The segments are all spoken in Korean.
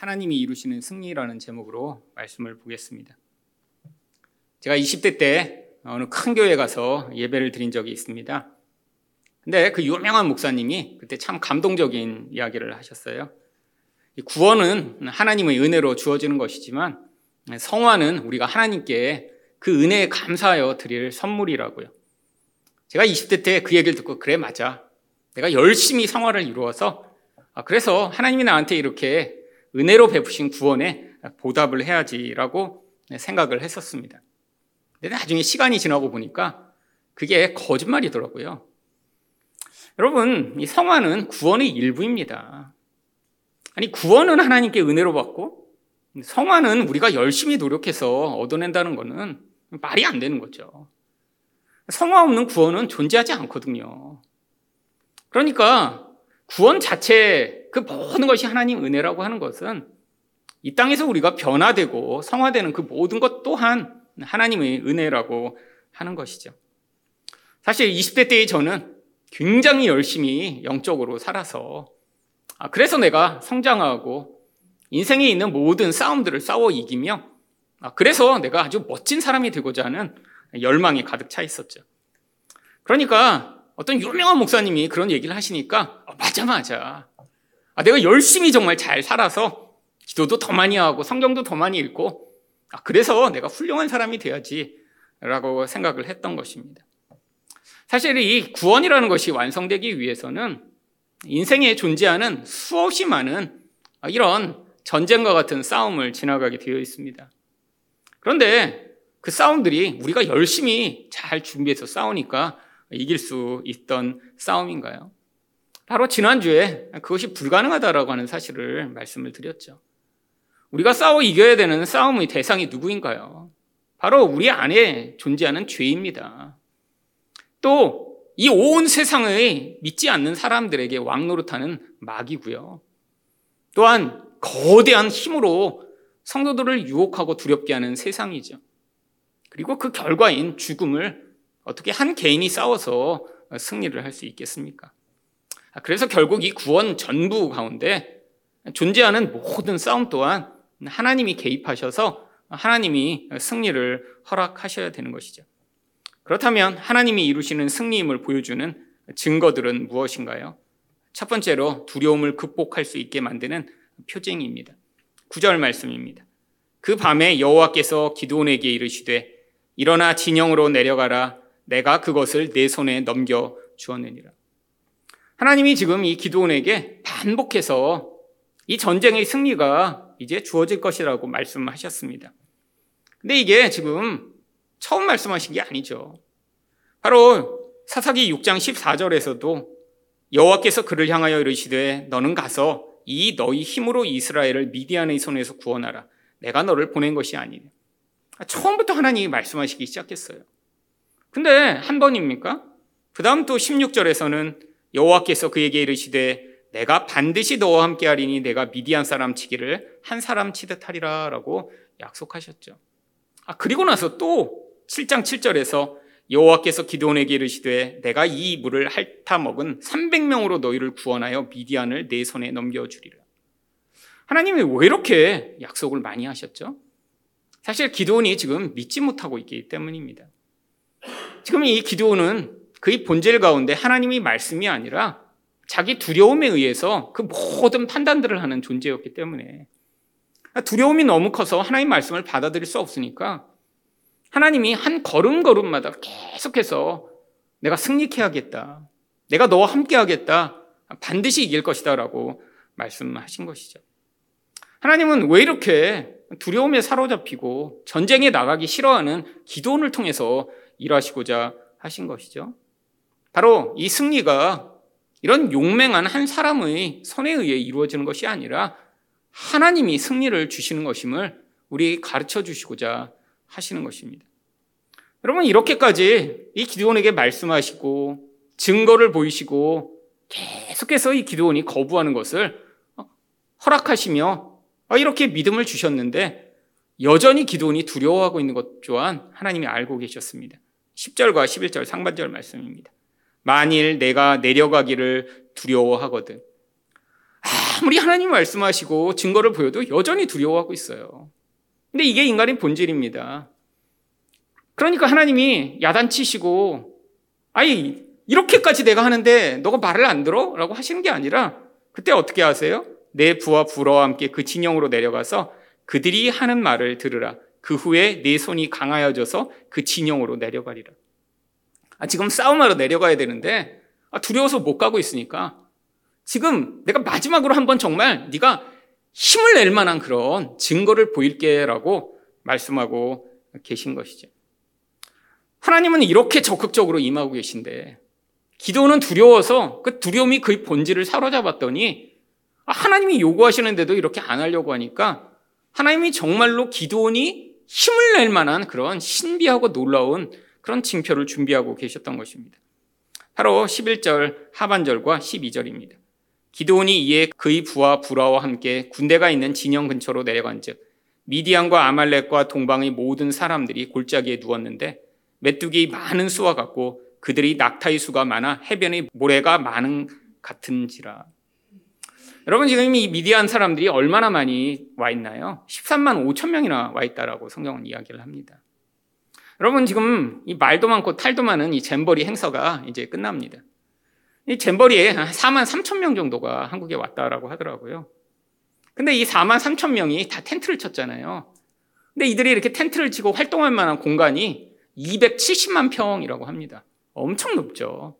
하나님이 이루시는 승리라는 제목으로 말씀을 보겠습니다. 제가 20대 때 어느 큰 교회에 가서 예배를 드린 적이 있습니다. 근데 그 유명한 목사님이 그때 참 감동적인 이야기를 하셨어요. 구원은 하나님의 은혜로 주어지는 것이지만 성화는 우리가 하나님께 그 은혜에 감사하여 드릴 선물이라고요. 제가 20대 때 그 얘기를 듣고 그래 맞아. 내가 열심히 성화를 이루어서 그래서 하나님이 나한테 이렇게 은혜로 베푸신 구원에 보답을 해야지라고 생각을 했었습니다. 근데 나중에 시간이 지나고 보니까 그게 거짓말이더라고요. 여러분, 이 성화는 구원의 일부입니다. 아니, 구원은 하나님께 은혜로 받고 성화는 우리가 열심히 노력해서 얻어낸다는 것은 말이 안 되는 거죠. 성화 없는 구원은 존재하지 않거든요. 그러니까 구원 자체 그 모든 것이 하나님 은혜라고 하는 것은 이 땅에서 우리가 변화되고 성화되는 그 모든 것 또한 하나님의 은혜라고 하는 것이죠. 사실 20대 때의 저는 굉장히 열심히 영적으로 살아서 그래서 내가 성장하고 인생에 있는 모든 싸움들을 싸워 이기며 그래서 내가 아주 멋진 사람이 되고자 하는 열망이 가득 차 있었죠. 그러니까 어떤 유명한 목사님이 그런 얘기를 하시니까 맞아. 내가 열심히 정말 잘 살아서 기도도 더 많이 하고 성경도 더 많이 읽고 그래서 내가 훌륭한 사람이 돼야지라고 생각을 했던 것입니다. 사실 이 구원이라는 것이 완성되기 위해서는 인생에 존재하는 수없이 많은 이런 전쟁과 같은 싸움을 지나가게 되어 있습니다. 그런데 그 싸움들이 우리가 열심히 잘 준비해서 싸우니까 이길 수 있던 싸움인가요? 바로 지난주에 그것이 불가능하다라고 하는 사실을 말씀을 드렸죠. 우리가 싸워 이겨야 되는 싸움의 대상이 누구인가요? 바로 우리 안에 존재하는 죄입니다. 또 이 온 세상의 믿지 않는 사람들에게 왕노릇하는 마귀고요. 또한 거대한 힘으로 성도들을 유혹하고 두렵게 하는 세상이죠. 그리고 그 결과인 죽음을 어떻게 한 개인이 싸워서 승리를 할 수 있겠습니까? 그래서 결국 이 구원 전부 가운데 존재하는 모든 싸움 또한 하나님이 개입하셔서 하나님이 승리를 허락하셔야 되는 것이죠. 그렇다면 하나님이 이루시는 승리임을 보여주는 증거들은 무엇인가요? 첫 번째로 두려움을 극복할 수 있게 만드는 표징입니다. 9절 말씀입니다. 그 밤에 여호와께서 기드온에게 이르시되 일어나 진영으로 내려가라. 내가 그것을 내 손에 넘겨 주었느니라. 하나님이 지금 이 기드온에게 반복해서 이 전쟁의 승리가 이제 주어질 것이라고 말씀하셨습니다. 근데 이게 지금 처음 말씀하신 게 아니죠. 바로 사사기 6장 14절에서도 여호와께서 그를 향하여 이르시되 너는 가서 이 너희 힘으로 이스라엘을 미디안의 손에서 구원하라. 내가 너를 보낸 것이 아니냐. 처음부터 하나님이 말씀하시기 시작했어요. 근데 한 번입니까? 그 다음 또 16절에서는 여호와께서 그에게 이르시되 내가 반드시 너와 함께 하리니 내가 미디안 사람 치기를 한 사람 치듯 하리라 라고 약속하셨죠. 그리고 나서 또 7장 7절에서 여호와께서 기드온에게 이르시되 내가 이 물을 핥아먹은 300명으로 너희를 구원하여 미디안을 내 손에 넘겨주리라. 하나님이 왜 이렇게 약속을 많이 하셨죠? 사실 기드온이 지금 믿지 못하고 있기 때문입니다. 지금 이 기드온은 그의 본질 가운데 하나님의 말씀이 아니라 자기 두려움에 의해서 그 모든 판단들을 하는 존재였기 때문에 두려움이 너무 커서 하나님의 말씀을 받아들일 수 없으니까 하나님이 한 걸음마다 계속해서 내가 승리케 하겠다. 내가 너와 함께 하겠다. 반드시 이길 것이다 라고 말씀하신 것이죠. 하나님은 왜 이렇게 두려움에 사로잡히고 전쟁에 나가기 싫어하는 기드온을 통해서 일하시고자 하신 것이죠. 바로 이 승리가 이런 용맹한 한 사람의 손에 의해 이루어지는 것이 아니라 하나님이 승리를 주시는 것임을 우리 가르쳐 주시고자 하시는 것입니다. 여러분 이렇게까지 이 기드온에게 말씀하시고 증거를 보이시고 계속해서 이 기드온이 거부하는 것을 허락하시며 이렇게 믿음을 주셨는데 여전히 기드온이 두려워하고 있는 것 또한 하나님이 알고 계셨습니다. 10절과 11절 상반절 말씀입니다. 만일 내가 내려가기를 두려워하거든 아무리 하나님 말씀하시고 증거를 보여도 여전히 두려워하고 있어요. 근데 이게 인간의 본질입니다. 그러니까 하나님이 야단치시고 아니 이렇게까지 내가 하는데 너가 말을 안 들어? 라고 하시는 게 아니라 그때 어떻게 하세요? 내 부하 불어와 함께 그 진영으로 내려가서 그들이 하는 말을 들으라. 그 후에 내 손이 강하여져서 그 진영으로 내려가리라. 지금 싸움하러 내려가야 되는데 두려워서 못 가고 있으니까 지금 내가 마지막으로 한번 정말 네가 힘을 낼 만한 그런 증거를 보일게라고 말씀하고 계신 것이죠. 하나님은 이렇게 적극적으로 임하고 계신데 기도는 두려워서 그 두려움이 그 본질을 사로잡았더니 하나님이 요구하시는데도 이렇게 안 하려고 하니까 하나님이 정말로 기도원이 힘을 낼 만한 그런 신비하고 놀라운 그런 징표를 준비하고 계셨던 것입니다. 바로 11절 하반절과 12절입니다. 기드온이 이에 그의 부하 부라와 함께 군대가 있는 진영 근처로 내려간즉 미디안과 아말렉과 동방의 모든 사람들이 골짜기에 누웠는데 메뚜기 많은 수와 같고 그들이 낙타의 수가 많아 해변의 모래가 많은 같은지라. 여러분 지금 이 미디안 사람들이 얼마나 많이 와 있나요? 13만 5천 명이나 와 있다라고 성경은 이야기를 합니다. 여러분 지금 이 말도 많고 탈도 많은 이 잼버리 행사가 이제 끝납니다. 이 잼버리에 4만 3천 명 정도가 한국에 왔다라고 하더라고요. 근데 이 4만 3천 명이 다 텐트를 쳤잖아요. 근데 이들이 이렇게 텐트를 치고 활동할 만한 공간이 270만 평이라고 합니다. 엄청 높죠.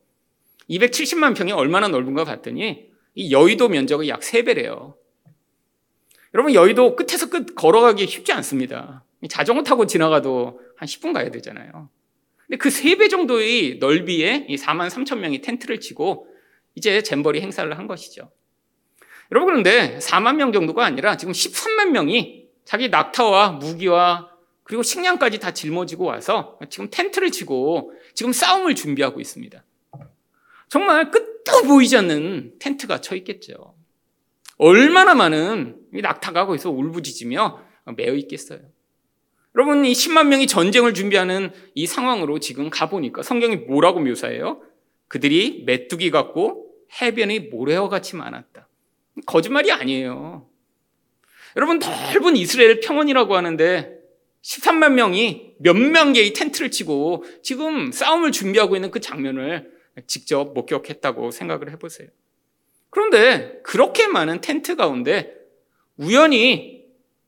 270만 평이 얼마나 넓은가 봤더니 이 여의도 면적의 약 3배래요. 여러분 여의도 끝에서 끝 걸어가기 쉽지 않습니다. 자전거 타고 지나가도 한 10분 가야 되잖아요. 근데 그 3배 정도의 넓이에 이 4만 3천 명이 텐트를 치고 이제 잼버리 행사를 한 것이죠. 여러분 그런데 4만 명 정도가 아니라 지금 13만 명이 자기 낙타와 무기와 그리고 식량까지 다 짊어지고 와서 지금 텐트를 치고 지금 싸움을 준비하고 있습니다. 정말 끝도 보이지 않는 텐트가 쳐 있겠죠. 얼마나 많은 이 낙타가 거기서 울부짖으며 매여 있겠어요. 여러분 이 10만 명이 전쟁을 준비하는 이 상황으로 지금 가보니까 성경이 뭐라고 묘사해요? 그들이 메뚜기 같고 해변의 모래와 같이 많았다. 거짓말이 아니에요. 여러분 넓은 이스라엘 평원이라고 하는데 13만 명이 몇만 개의 텐트를 치고 지금 싸움을 준비하고 있는 그 장면을 직접 목격했다고 생각을 해보세요. 그런데 그렇게 많은 텐트 가운데 우연히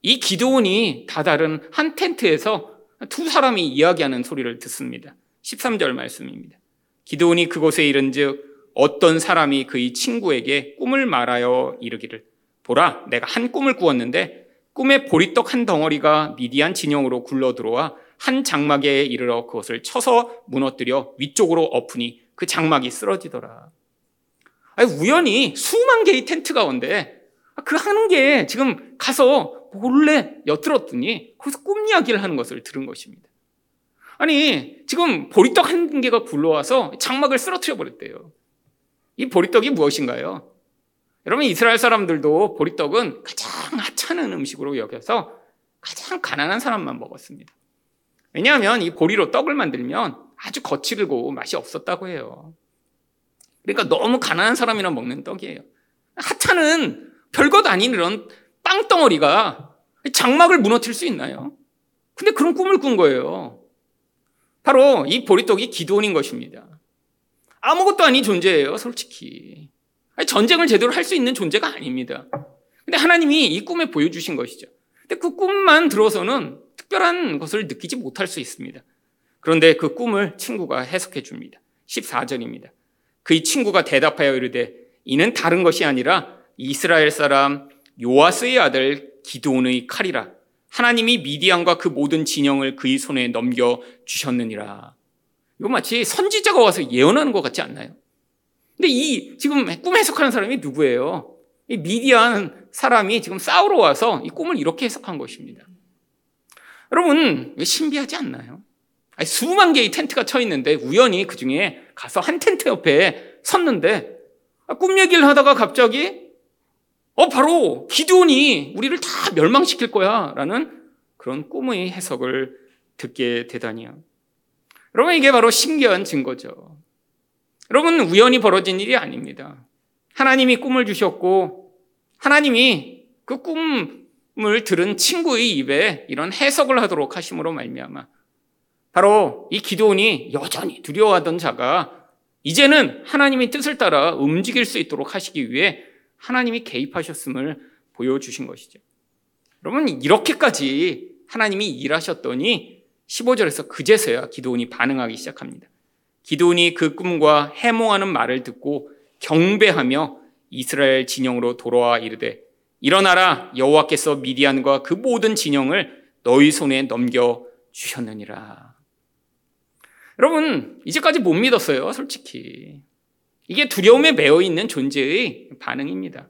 이 기드온이 다다른 한 텐트에서 두 사람이 이야기하는 소리를 듣습니다. 13절 말씀입니다. 기드온이 그곳에 이른즉 어떤 사람이 그의 친구에게 꿈을 말하여 이르기를 보라 내가 한 꿈을 꾸었는데 꿈에 보리떡 한 덩어리가 미디안 진영으로 굴러 들어와 한 장막에 이르러 그것을 쳐서 무너뜨려 위쪽으로 엎으니 그 장막이 쓰러지더라. 아니, 우연히 수만 개의 텐트 가운데 그 한 개에 지금 가서 몰래 엿들었더니 거기서 꿈 이야기를 하는 것을 들은 것입니다. 아니 지금 보리떡 한 개가 굴러와서 장막을 쓰러뜨려 버렸대요. 이 보리떡이 무엇인가요? 여러분 이스라엘 사람들도 보리떡은 가장 하찮은 음식으로 여겨서 가장 가난한 사람만 먹었습니다. 왜냐하면 이 보리로 떡을 만들면 아주 거칠고 맛이 없었다고 해요. 그러니까 너무 가난한 사람이나 먹는 떡이에요. 하찮은 별것 아닌 이런 땅덩어리가 장막을 무너뜨릴 수 있나요? 근데 그런 꿈을 꾼 거예요. 바로 이 보리떡이 기드온인 것입니다. 아무것도 아닌 존재예요, 솔직히. 전쟁을 제대로 할 수 있는 존재가 아닙니다. 근데 하나님이 이 꿈에 보여주신 것이죠. 근데 그 꿈만 들어서는 특별한 것을 느끼지 못할 수 있습니다. 그런데 그 꿈을 친구가 해석해 줍니다. 14절입니다. 그의 친구가 대답하여 이르되 이는 다른 것이 아니라 이스라엘 사람 요아스의 아들 기드온의 칼이라. 하나님이 미디안과 그 모든 진영을 그의 손에 넘겨주셨느니라. 이거 마치 선지자가 와서 예언하는 것 같지 않나요? 근데 이 지금 꿈 해석하는 사람이 누구예요? 이 미디안 사람이 지금 싸우러 와서 이 꿈을 이렇게 해석한 것입니다. 여러분 신비하지 않나요? 아니, 수만 개의 텐트가 쳐 있는데 우연히 그중에 가서 한 텐트 옆에 섰는데 꿈 얘기를 하다가 갑자기 바로 기드온이 우리를 다 멸망시킬 거야 라는 그런 꿈의 해석을 듣게 되다니요. 여러분 이게 바로 신기한 증거죠. 여러분 우연히 벌어진 일이 아닙니다. 하나님이 꿈을 주셨고 하나님이 그 꿈을 들은 친구의 입에 이런 해석을 하도록 하심으로 말미암아 바로 이 기드온이 여전히 두려워하던 자가 이제는 하나님의 뜻을 따라 움직일 수 있도록 하시기 위해 하나님이 개입하셨음을 보여주신 것이죠. 여러분, 이렇게까지 하나님이 일하셨더니 15절에서 그제서야 기드온이 반응하기 시작합니다. 기드온이 그 꿈과 해몽하는 말을 듣고 경배하며 이스라엘 진영으로 돌아와 이르되 일어나라, 여호와께서 미디안과 그 모든 진영을 너희 손에 넘겨 주셨느니라. 여러분, 이제까지 못 믿었어요. 솔직히 이게 두려움에 매어 있는 존재의 반응입니다.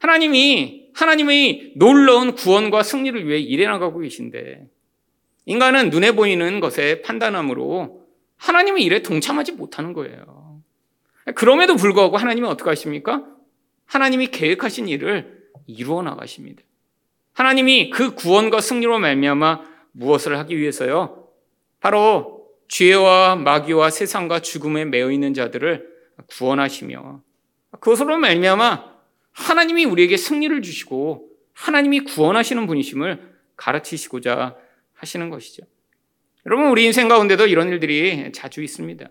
하나님의 놀라운 구원과 승리를 위해 일해나가고 계신데 인간은 눈에 보이는 것에 판단함으로 하나님의 일에 동참하지 못하는 거예요. 그럼에도 불구하고 하나님은 어떻게 하십니까? 하나님이 계획하신 일을 이루어 나가십니다. 하나님이 그 구원과 승리로 말미암아 무엇을 하기 위해서요? 바로 죄와 마귀와 세상과 죽음에 매여 있는 자들을 구원하시며 그것으로 말미암아 하나님이 우리에게 승리를 주시고 하나님이 구원하시는 분이심을 가르치시고자 하시는 것이죠. 여러분, 우리 인생 가운데도 이런 일들이 자주 있습니다.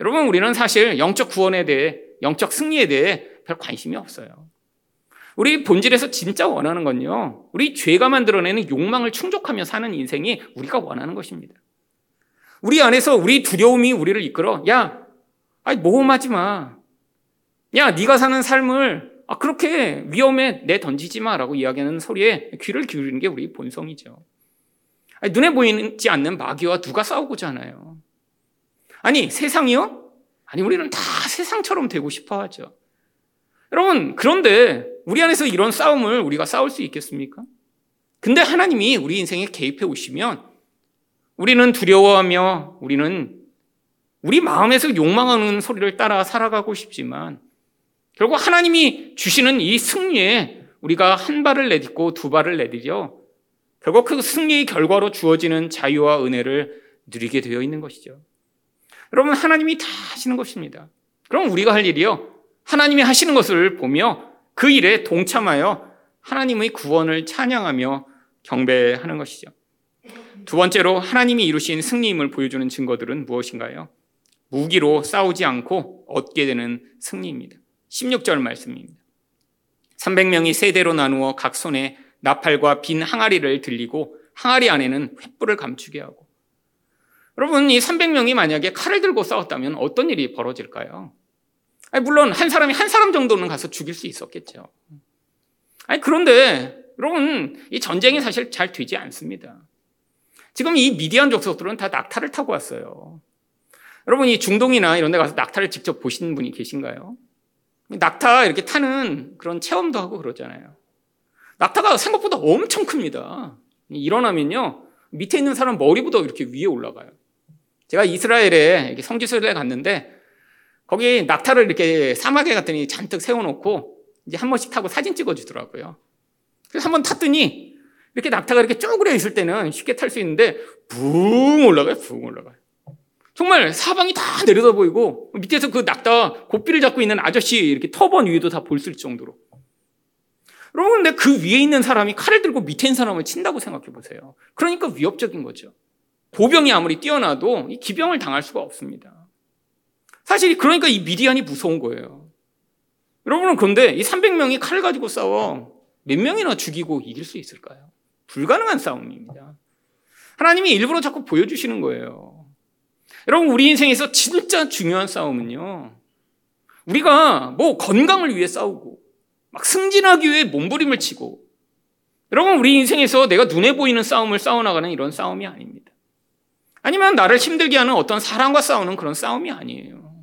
여러분, 우리는 사실 영적 구원에 대해, 영적 승리에 대해 별 관심이 없어요. 우리 본질에서 진짜 원하는 건요, 우리 죄가 만들어내는 욕망을 충족하며 사는 인생이 우리가 원하는 것입니다. 우리 안에서 우리 두려움이 우리를 이끌어, 야, 아니 모험하지 마. 야, 네가 사는 삶을 그렇게 위험에 내던지지 마라고 이야기하는 소리에 귀를 기울이는 게 우리 본성이죠. 아니, 눈에 보이지 않는 마귀와 누가 싸우고자 하나요? 아니, 세상이요? 아니, 우리는 다 세상처럼 되고 싶어 하죠. 여러분, 그런데 우리 안에서 이런 싸움을 우리가 싸울 수 있겠습니까? 근데 하나님이 우리 인생에 개입해 오시면 우리는 두려워하며 우리는 우리 마음에서 욕망하는 소리를 따라 살아가고 싶지만 결국 하나님이 주시는 이 승리에 우리가 한 발을 내딛고 두 발을 내딛어 결국 그 승리의 결과로 주어지는 자유와 은혜를 누리게 되어 있는 것이죠. 여러분, 하나님이 다 하시는 것입니다. 그럼 우리가 할 일이요, 하나님이 하시는 것을 보며 그 일에 동참하여 하나님의 구원을 찬양하며 경배하는 것이죠. 두 번째로 하나님이 이루신 승리임을 보여주는 증거들은 무엇인가요? 무기로 싸우지 않고 얻게 되는 승리입니다. 16절 말씀입니다. 300명이 세대로 나누어 각 손에 나팔과 빈 항아리를 들리고 항아리 안에는 횃불을 감추게 하고. 여러분, 이 300명이 만약에 칼을 들고 싸웠다면 어떤 일이 벌어질까요? 아니, 물론 한 사람이 한 사람 정도는 가서 죽일 수 있었겠죠. 아니, 그런데 여러분, 이 전쟁이 사실 잘 되지 않습니다. 지금 이 미디안 족속들은 다 낙타를 타고 왔어요. 여러분, 이 중동이나 이런 데 가서 낙타를 직접 보신 분이 계신가요? 낙타 이렇게 타는 그런 체험도 하고 그러잖아요. 낙타가 생각보다 엄청 큽니다. 일어나면요, 밑에 있는 사람 머리보다 이렇게 위에 올라가요. 제가 이스라엘에 성지순례 갔는데 거기 낙타를 이렇게 사막에 갔더니 잔뜩 세워놓고 이제 한 번씩 타고 사진 찍어주더라고요. 그래서 한번 탔더니 이렇게 낙타가 이렇게 쪼그려 있을 때는 쉽게 탈 수 있는데 붕 올라가요, 붕 올라가요. 정말 사방이 다 내려다 보이고 밑에서 그 낙타 고삐를 잡고 있는 아저씨 이렇게 터번 위에도 다 볼 수 있을 정도로. 여러분, 근데 그 위에 있는 사람이 칼을 들고 밑에 있는 사람을 친다고 생각해 보세요. 그러니까 위협적인 거죠. 보병이 아무리 뛰어나도 이 기병을 당할 수가 없습니다. 사실 그러니까 이 미디안이 무서운 거예요. 여러분은 그런데 이 300명이 칼을 가지고 싸워 몇 명이나 죽이고 이길 수 있을까요? 불가능한 싸움입니다. 하나님이 일부러 자꾸 보여주시는 거예요. 여러분, 우리 인생에서 진짜 중요한 싸움은요, 우리가 뭐 건강을 위해 싸우고 막 승진하기 위해 몸부림을 치고, 여러분, 우리 인생에서 내가 눈에 보이는 싸움을 싸워나가는 이런 싸움이 아닙니다. 아니면 나를 힘들게 하는 어떤 사랑과 싸우는 그런 싸움이 아니에요.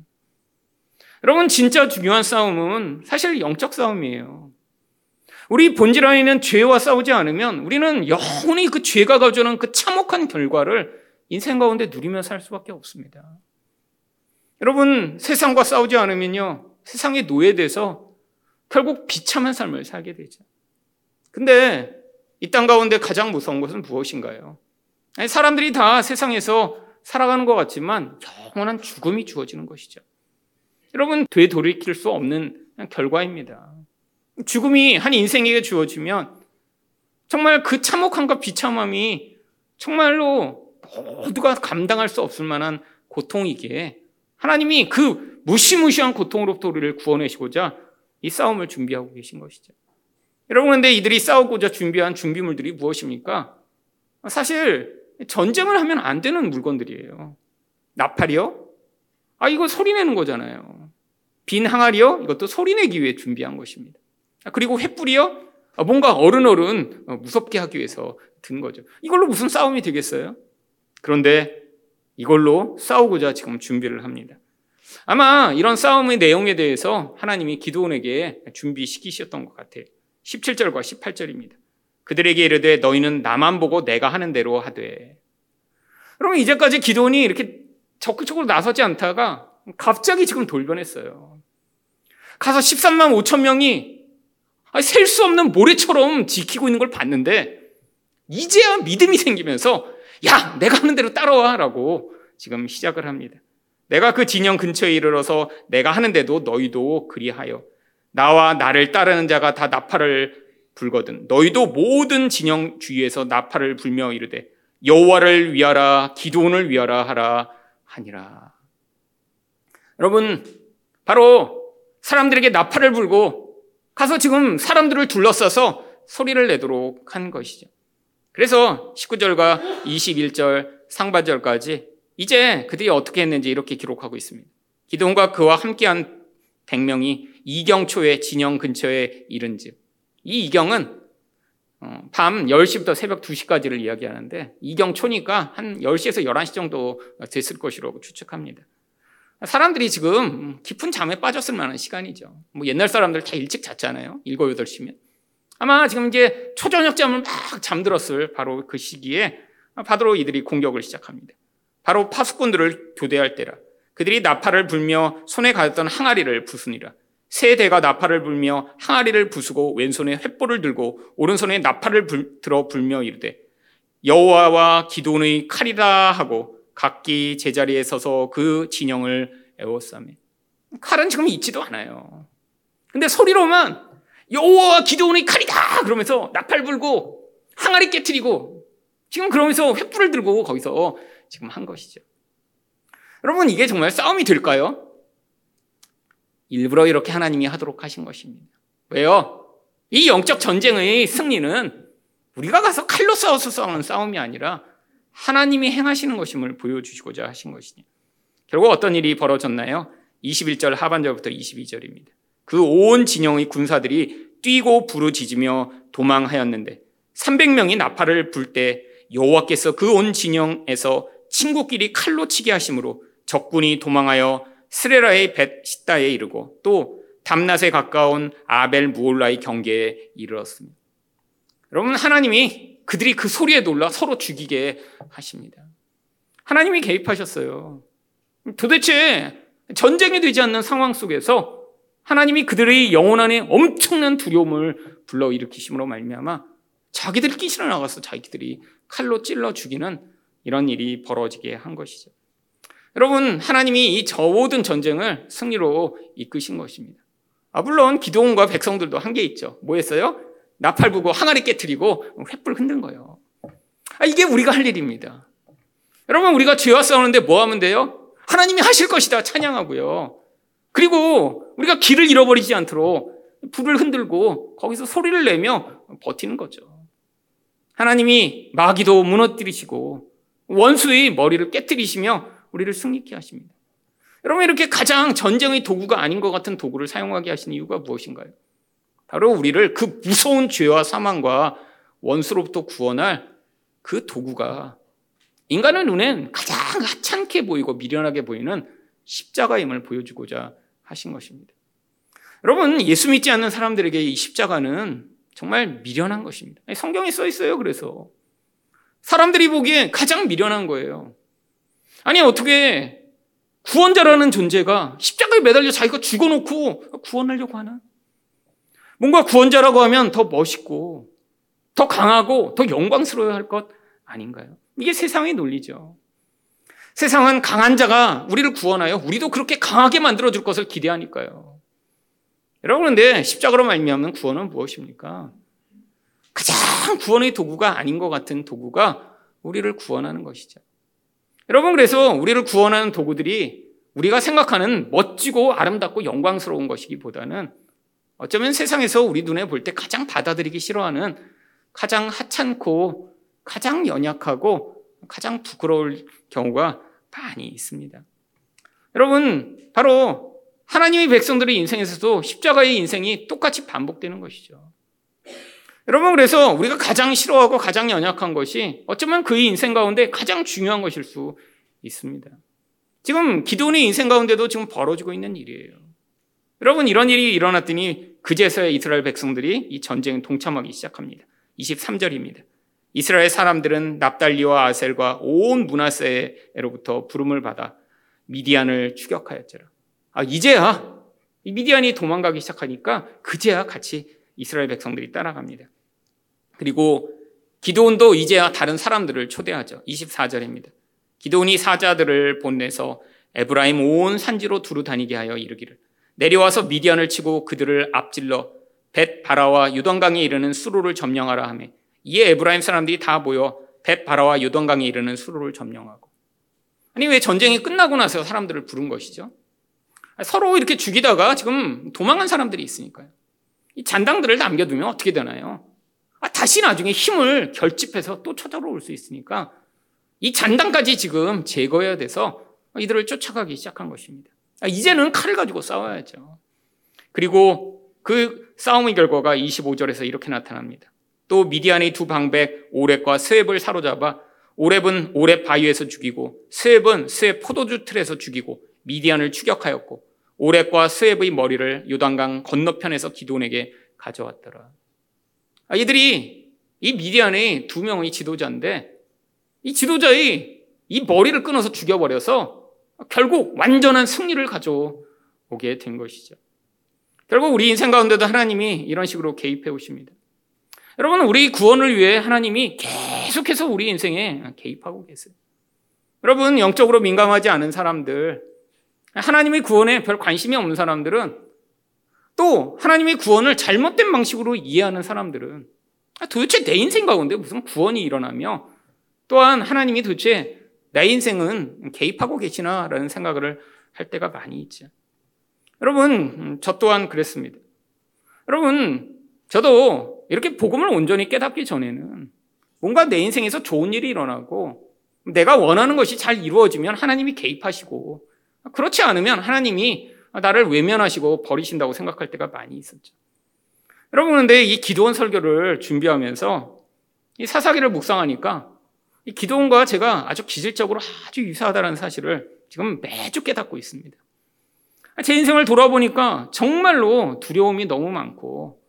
여러분, 진짜 중요한 싸움은 사실 영적 싸움이에요. 우리 본질 안에 있는 죄와 싸우지 않으면 우리는 영원히 그 죄가 가져오는 그 참혹한 결과를 인생 가운데 누리며 살 수밖에 없습니다. 여러분, 세상과 싸우지 않으면요, 세상의 노예돼서 결국 비참한 삶을 살게 되죠. 근데 이 땅 가운데 가장 무서운 것은 무엇인가요? 아니, 사람들이 다 세상에서 살아가는 것 같지만 영원한 죽음이 주어지는 것이죠. 여러분, 되돌이킬 수 없는 결과입니다. 죽음이 한 인생에게 주어지면 정말 그 참혹함과 비참함이 정말로 모두가 감당할 수 없을 만한 고통이기에 하나님이 그 무시무시한 고통으로부터 우리를 구원하시고자 이 싸움을 준비하고 계신 것이죠. 여러분, 근데 이들이 싸우고자 준비한 준비물들이 무엇입니까? 사실 전쟁을 하면 안 되는 물건들이에요. 나팔이요? 아, 이거 소리내는 거잖아요. 빈 항아리요? 이것도 소리내기 위해 준비한 것입니다. 그리고 횃불이요? 뭔가 어른어른 무섭게 하기 위해서 든 거죠. 이걸로 무슨 싸움이 되겠어요? 그런데 이걸로 싸우고자 지금 준비를 합니다. 아마 이런 싸움의 내용에 대해서 하나님이 기드온에게 준비시키셨던 것 같아요. 17절과 18절입니다. 그들에게 이르되 너희는 나만 보고 내가 하는 대로 하되. 그러면 이제까지 기드온이 이렇게 적극적으로 나서지 않다가 갑자기 지금 돌변했어요. 가서 13만 5천 명이 셀 수 없는 모래처럼 지키고 있는 걸 봤는데 이제야 믿음이 생기면서 야, 내가 하는 대로 따라와 라고 지금 시작을 합니다. 내가 그 진영 근처에 이르러서 내가 하는데도 너희도 그리하여 나와 나를 따르는 자가 다 나팔을 불거든 너희도 모든 진영 주위에서 나팔을 불며 이르되 여호와를 위하라 기드온을 위하라 하라 하니라. 여러분, 바로 사람들에게 나팔을 불고 가서 지금 사람들을 둘러싸서 소리를 내도록 한 것이죠. 그래서 19절과 21절 상반절까지 이제 그들이 어떻게 했는지 이렇게 기록하고 있습니다. 기드온과 그와 함께한 100명이 이경초의 진영 근처에 이른즉. 이 이경은 밤 10시부터 새벽 2시까지를 이야기하는데 이경초니까 한 10시에서 11시 정도 됐을 것이라고 추측합니다. 사람들이 지금 깊은 잠에 빠졌을 만한 시간이죠. 뭐 옛날 사람들 다 일찍 잤잖아요. 7, 8시면. 아마 지금 이제 초저녁 잠을 막 잠들었을 바로 그 시기에 바로 이들이 공격을 시작합니다. 바로 파수꾼들을 교대할 때라. 그들이 나팔을 불며 손에 가졌던 항아리를 부수니라. 세 대가 나팔을 불며 항아리를 부수고 왼손에 횃불을 들고 오른손에 나팔을 들어 불며 이르되 여호와와 기드온의 칼이라 하고 각기 제자리에 서서 그 진영을 에워싸매. 칼은 지금 있지도 않아요. 근데 소리로만 여호와 기드온의 칼이다 그러면서 나팔 불고 항아리 깨트리고 지금 그러면서 횃불을 들고 거기서 지금 한 것이죠. 여러분, 이게 정말 싸움이 될까요? 일부러 이렇게 하나님이 하도록 하신 것입니다. 왜요? 이 영적 전쟁의 승리는 우리가 가서 칼로 싸워서 싸우는 싸움이 아니라 하나님이 행하시는 것임을 보여주시고자 하신 것이죠. 결국 어떤 일이 벌어졌나요? 21절 하반절부터 22절입니다. 그 온 진영의 군사들이 뛰고 부르짖으며 도망하였는데 300명이 나팔을 불 때 여호와께서 그 온 진영에서 친구끼리 칼로 치게 하심으로 적군이 도망하여 스레라의 벳시다에 이르고 또 담낫에 가까운 아벨 무올라의 경계에 이르렀습니다. 여러분, 하나님이 그들이 그 소리에 놀라 서로 죽이게 하십니다. 하나님이 개입하셨어요. 도대체 전쟁이 되지 않는 상황 속에서 하나님이 그들의 영혼 안에 엄청난 두려움을 불러일으키심으로 말미암아 자기들이 끼시러 나가서 자기들이 칼로 찔러 죽이는 이런 일이 벌어지게 한 것이죠. 여러분, 하나님이 이 저 모든 전쟁을 승리로 이끄신 것입니다. 아, 물론 기드온과 백성들도 한계 있죠. 뭐 했어요? 나팔 부고 항아리 깨트리고 횃불 흔든 거예요. 아, 이게 우리가 할 일입니다. 여러분, 우리가 죄와 싸우는데 뭐 하면 돼요? 하나님이 하실 것이다 찬양하고요. 그리고 우리가 길을 잃어버리지 않도록 불을 흔들고 거기서 소리를 내며 버티는 거죠. 하나님이 마귀도 무너뜨리시고 원수의 머리를 깨뜨리시며 우리를 승리케 하십니다. 여러분, 이렇게 가장 전쟁의 도구가 아닌 것 같은 도구를 사용하게 하신 이유가 무엇인가요? 바로 우리를 그 무서운 죄와 사망과 원수로부터 구원할 그 도구가 인간의 눈엔 가장 하찮게 보이고 미련하게 보이는 십자가임을 보여주고자 하신 것입니다. 여러분, 예수 믿지 않는 사람들에게 이 십자가는 정말 미련한 것입니다. 성경에 써 있어요. 그래서 사람들이 보기에 가장 미련한 거예요. 아니, 어떻게 구원자라는 존재가 십자가에 매달려 자기가 죽어놓고 구원하려고 하나? 뭔가 구원자라고 하면 더 멋있고 더 강하고 더 영광스러워야 할 것 아닌가요? 이게 세상의 논리죠. 세상은 강한 자가 우리를 구원하여 우리도 그렇게 강하게 만들어줄 것을 기대하니까요. 여러분, 그런데 십자가로 말미암는 구원은 무엇입니까? 가장 구원의 도구가 아닌 것 같은 도구가 우리를 구원하는 것이죠. 여러분, 그래서 우리를 구원하는 도구들이 우리가 생각하는 멋지고 아름답고 영광스러운 것이기보다는 어쩌면 세상에서 우리 눈에 볼 때 가장 받아들이기 싫어하는 가장 하찮고 가장 연약하고 가장 부끄러울 경우가 많이 있습니다. 여러분, 바로 하나님의 백성들의 인생에서도 십자가의 인생이 똑같이 반복되는 것이죠. 여러분, 그래서 우리가 가장 싫어하고 가장 연약한 것이 어쩌면 그의 인생 가운데 가장 중요한 것일 수 있습니다. 지금 기드온의 인생 가운데도 지금 벌어지고 있는 일이에요. 여러분, 이런 일이 일어났더니 그제서야 이스라엘 백성들이 이 전쟁에 동참하기 시작합니다. 23절입니다. 이스라엘 사람들은 납달리와 아셀과 온 므낫세에로부터 부름을 받아 미디안을 추격하였더라. 이제야 이 미디안이 도망가기 시작하니까 그제야 같이 이스라엘 백성들이 따라갑니다. 그리고 기드온도 이제야 다른 사람들을 초대하죠. 24절입니다. 기드온이 사자들을 보내서 에브라임 온 산지로 두루 다니게 하여 이르기를 내려와서 미디안을 치고 그들을 앞질러 벳바라와 요단강에 이르는 수로를 점령하라 하며, 이에 에브라임 사람들이 다 모여 벳바라와 요단강에 이르는 수로를 점령하고. 아니, 왜 전쟁이 끝나고 나서 사람들을 부른 것이죠? 서로 이렇게 죽이다가 지금 도망간 사람들이 있으니까요. 이 잔당들을 남겨두면 어떻게 되나요? 다시 나중에 힘을 결집해서 또 찾아올 수 있으니까 이 잔당까지 지금 제거해야 돼서 이들을 쫓아가기 시작한 것입니다. 이제는 칼을 가지고 싸워야죠. 그리고 그 싸움의 결과가 25절에서 이렇게 나타납니다. 또 미디안의 두 방백 오렙과 스웹을 사로잡아 오렙은 오렙 바위에서 죽이고 스웹은 스웹 포도주 틀에서 죽이고 미디안을 추격하였고 오렙과 스웹의 머리를 요단강 건너편에서 기드온에게 가져왔더라. 이들이 이 미디안의 두 명의 지도자인데 이 지도자의 이 머리를 끊어서 죽여버려서 결국 완전한 승리를 가져오게 된 것이죠. 결국 우리 인생 가운데도 하나님이 이런 식으로 개입해 오십니다. 여러분, 우리 구원을 위해 하나님이 계속해서 우리 인생에 개입하고 계세요. 여러분, 영적으로 민감하지 않은 사람들, 하나님의 구원에 별 관심이 없는 사람들은, 또 하나님의 구원을 잘못된 방식으로 이해하는 사람들은 도대체 내 인생 가운데 무슨 구원이 일어나며, 또한 하나님이 도대체 내 인생은 개입하고 계시나라는 생각을 할 때가 많이 있죠. 여러분, 저 또한 그랬습니다. 여러분, 저도 이렇게 복음을 온전히 깨닫기 전에는 뭔가 내 인생에서 좋은 일이 일어나고 내가 원하는 것이 잘 이루어지면 하나님이 개입하시고 그렇지 않으면 하나님이 나를 외면하시고 버리신다고 생각할 때가 많이 있었죠. 여러분, 그런데 이 기도원 설교를 준비하면서 이 사사기를 묵상하니까 이 기도원과 제가 아주 기질적으로 아주 유사하다는 사실을 지금 매주 깨닫고 있습니다. 제 인생을 돌아보니까 정말로 두려움이 너무 많고,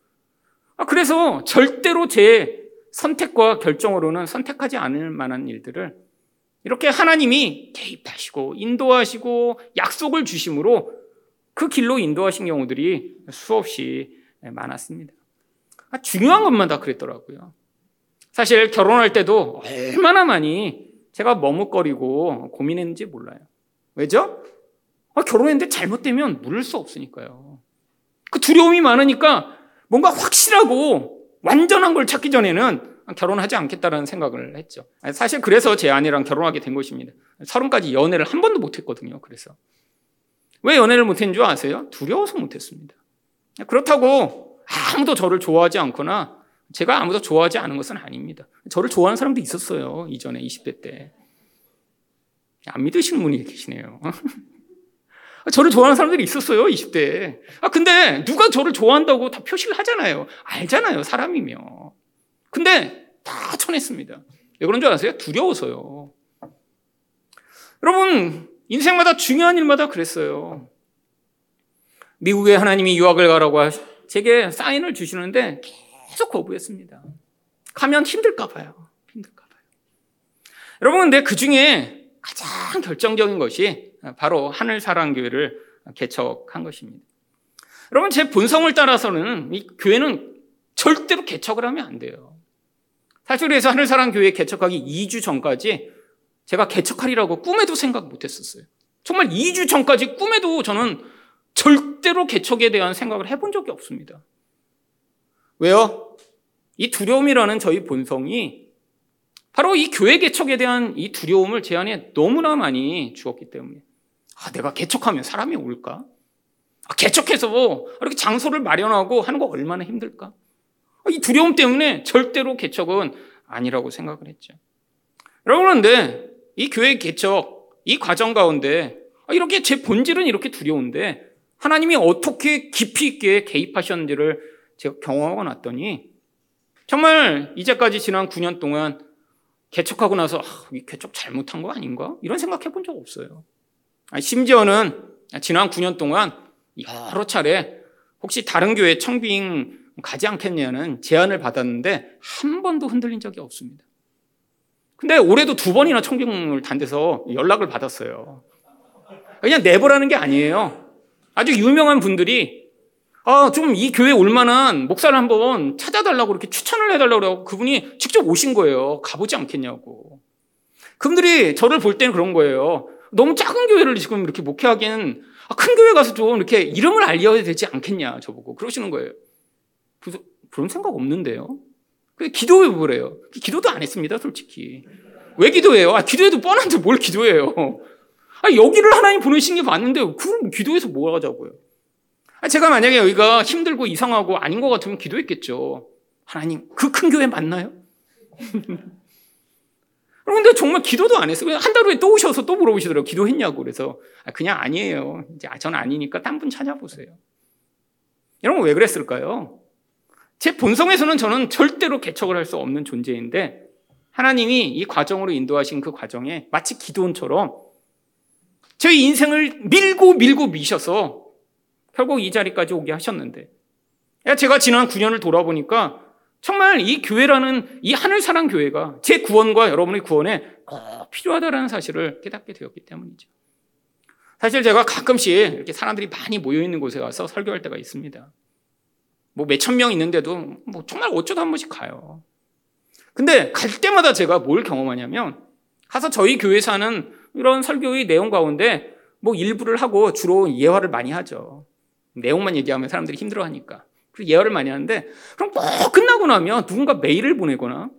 그래서 절대로 제 선택과 결정으로는 선택하지 않을 만한 일들을 이렇게 하나님이 개입하시고 인도하시고 약속을 주심으로 그 길로 인도하신 경우들이 수없이 많았습니다. 중요한 것만 다 그랬더라고요. 사실 결혼할 때도 얼마나 많이 제가 머뭇거리고 고민했는지 몰라요. 왜죠? 결혼했는데 잘못되면 물을 수 없으니까요. 그 두려움이 많으니까 뭔가 확실하고 완전한 걸 찾기 전에는 결혼하지 않겠다라는 생각을 했죠. 사실 그래서 제 아내랑 결혼하게 된 것입니다. 30까지 연애를 한 번도 못했거든요. 그래서 왜 연애를 못했는 줄 아세요? 두려워서 못했습니다. 그렇다고 아무도 저를 좋아하지 않거나 제가 아무도 좋아하지 않은 것은 아닙니다. 저를 좋아하는 사람도 있었어요. 이전에 20대 때. 안 믿으시는 분이 계시네요. 저를 좋아하는 사람들이 있었어요. 20대에. 근데 누가 저를 좋아한다고 다 표시를 하잖아요. 알잖아요. 사람이며. 근데 다 쳐냈습니다. 왜 그런 줄 아세요? 두려워서요. 여러분, 인생마다 중요한 일마다 그랬어요. 미국에 하나님이 유학을 가라고 제게 사인을 주시는데 계속 거부했습니다. 가면 힘들까 봐요. 힘들까 봐요. 여러분, 근데 그중에 가장 결정적인 것이 바로 하늘사랑교회를 개척한 것입니다. 여러분, 제 본성을 따라서는 이 교회는 절대로 개척을 하면 안 돼요. 사실 그래서 하늘사랑교회 개척하기 2주 전까지 제가 개척하리라고 꿈에도 생각 못했었어요. 정말 2주 전까지 꿈에도 저는 절대로 개척에 대한 생각을 해본 적이 없습니다. 왜요? 이 두려움이라는 저희 본성이 바로 이 교회 개척에 대한 이 두려움을 제 안에 너무나 많이 주었기 때문에, 내가 개척하면 사람이 올까? 개척해서 이렇게 장소를 마련하고 하는 거 얼마나 힘들까? 이 두려움 때문에 절대로 개척은 아니라고 생각을 했죠. 여러분, 그런데 이 교회 개척, 이 과정 가운데 이렇게 제 본질은 이렇게 두려운데 하나님이 어떻게 깊이 있게 개입하셨는지를 제가 경험하고 났더니, 정말 이제까지 지난 9년 동안 개척하고 나서 이 개척 잘못한 거 아닌가? 이런 생각해 본 적 없어요. 심지어는 지난 9년 동안 여러 차례 혹시 다른 교회 청빙 가지 않겠냐는 제안을 받았는데 한 번도 흔들린 적이 없습니다. 근데 올해도 2번이나 청빙을 단 데서 연락을 받았어요. 그냥 내보라는 게 아니에요. 아주 유명한 분들이 좀 이 교회 올 만한 목사를 한번 찾아달라고 이렇게 추천을 해달라고 하고 그분이 직접 오신 거예요. 가보지 않겠냐고. 그분들이 저를 볼 때는 그런 거예요. 너무 작은 교회를 지금 이렇게 목회하기엔 큰 교회 가서 좀 이렇게 이름을 알려야 되지 않겠냐 저보고 그러시는 거예요. 그래서 그런 생각 없는데요. 근데 기도해 보래요. 기도도 안 했습니다, 솔직히. 왜 기도해요? 기도해도 뻔한데 뭘 기도해요? 여기를 하나님 보내신 게 맞는데 그걸 기도해서 뭐 하자고요? 제가 만약에 여기가 힘들고 이상하고 아닌 것 같으면 기도했겠죠. 하나님, 그 큰 교회 맞나요? 그런데 정말 기도도 안 했어요. 한 달 후에 또 오셔서 또 물어보시더라고요. 기도했냐고. 그래서 그냥 아니에요. 이제 전 아니니까 딴 분 찾아보세요. 여러분, 왜 그랬을까요? 제 본성에서는 저는 절대로 개척을 할 수 없는 존재인데 하나님이 이 과정으로 인도하신 그 과정에 마치 기도원처럼 저희 인생을 밀고 미셔서 결국 이 자리까지 오게 하셨는데, 제가 지난 9년을 돌아보니까 정말 이 교회라는 이 하늘사랑교회가 제 구원과 여러분의 구원에 꼭 필요하다라는 사실을 깨닫게 되었기 때문이죠. 사실 제가 가끔씩 이렇게 사람들이 많이 모여있는 곳에 가서 설교할 때가 있습니다. 몇천 명 있는데도 정말 어쩌다 한 번씩 가요. 근데 갈 때마다 제가 뭘 경험하냐면, 가서 저희 교회에서 하는 이런 설교의 내용 가운데 일부를 하고 주로 예화를 많이 하죠. 내용만 얘기하면 사람들이 힘들어하니까. 그리고 예화를 많이 하는데, 그럼 꼭 끝나고 나면 누군가 메일을 보내거나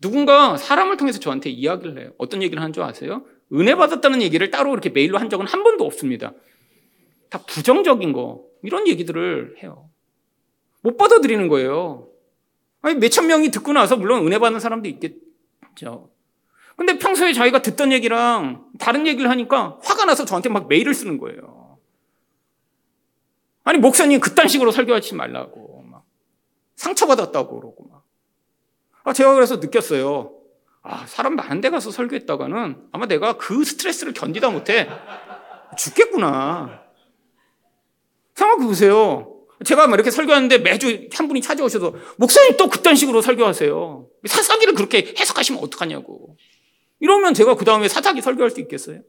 누군가 사람을 통해서 저한테 이야기를 해요. 어떤 얘기를 하는 줄 아세요? 은혜 받았다는 얘기를 따로 이렇게 메일로 한 적은 한 번도 없습니다. 다 부정적인 거, 이런 얘기들을 해요. 못 받아들이는 거예요. 몇천 명이 듣고 나서 물론 은혜 받는 사람도 있겠죠. 근데 평소에 자기가 듣던 얘기랑 다른 얘기를 하니까 화가 나서 저한테 막 메일을 쓰는 거예요. 목사님 그딴 식으로 설교하지 말라고 막 상처받았다고 그러고 막. 제가 그래서 느꼈어요. 사람 많은 데 가서 설교했다가는 아마 내가 그 스트레스를 견디다 못해 죽겠구나. 생각해 보세요. 제가 이렇게 설교하는데 매주 한 분이 찾아오셔서 목사님 또 그딴 식으로 설교하세요. 사사기를 그렇게 해석하시면 어떡하냐고. 이러면 제가 그 다음에 사사기 설교할 수 있겠어요?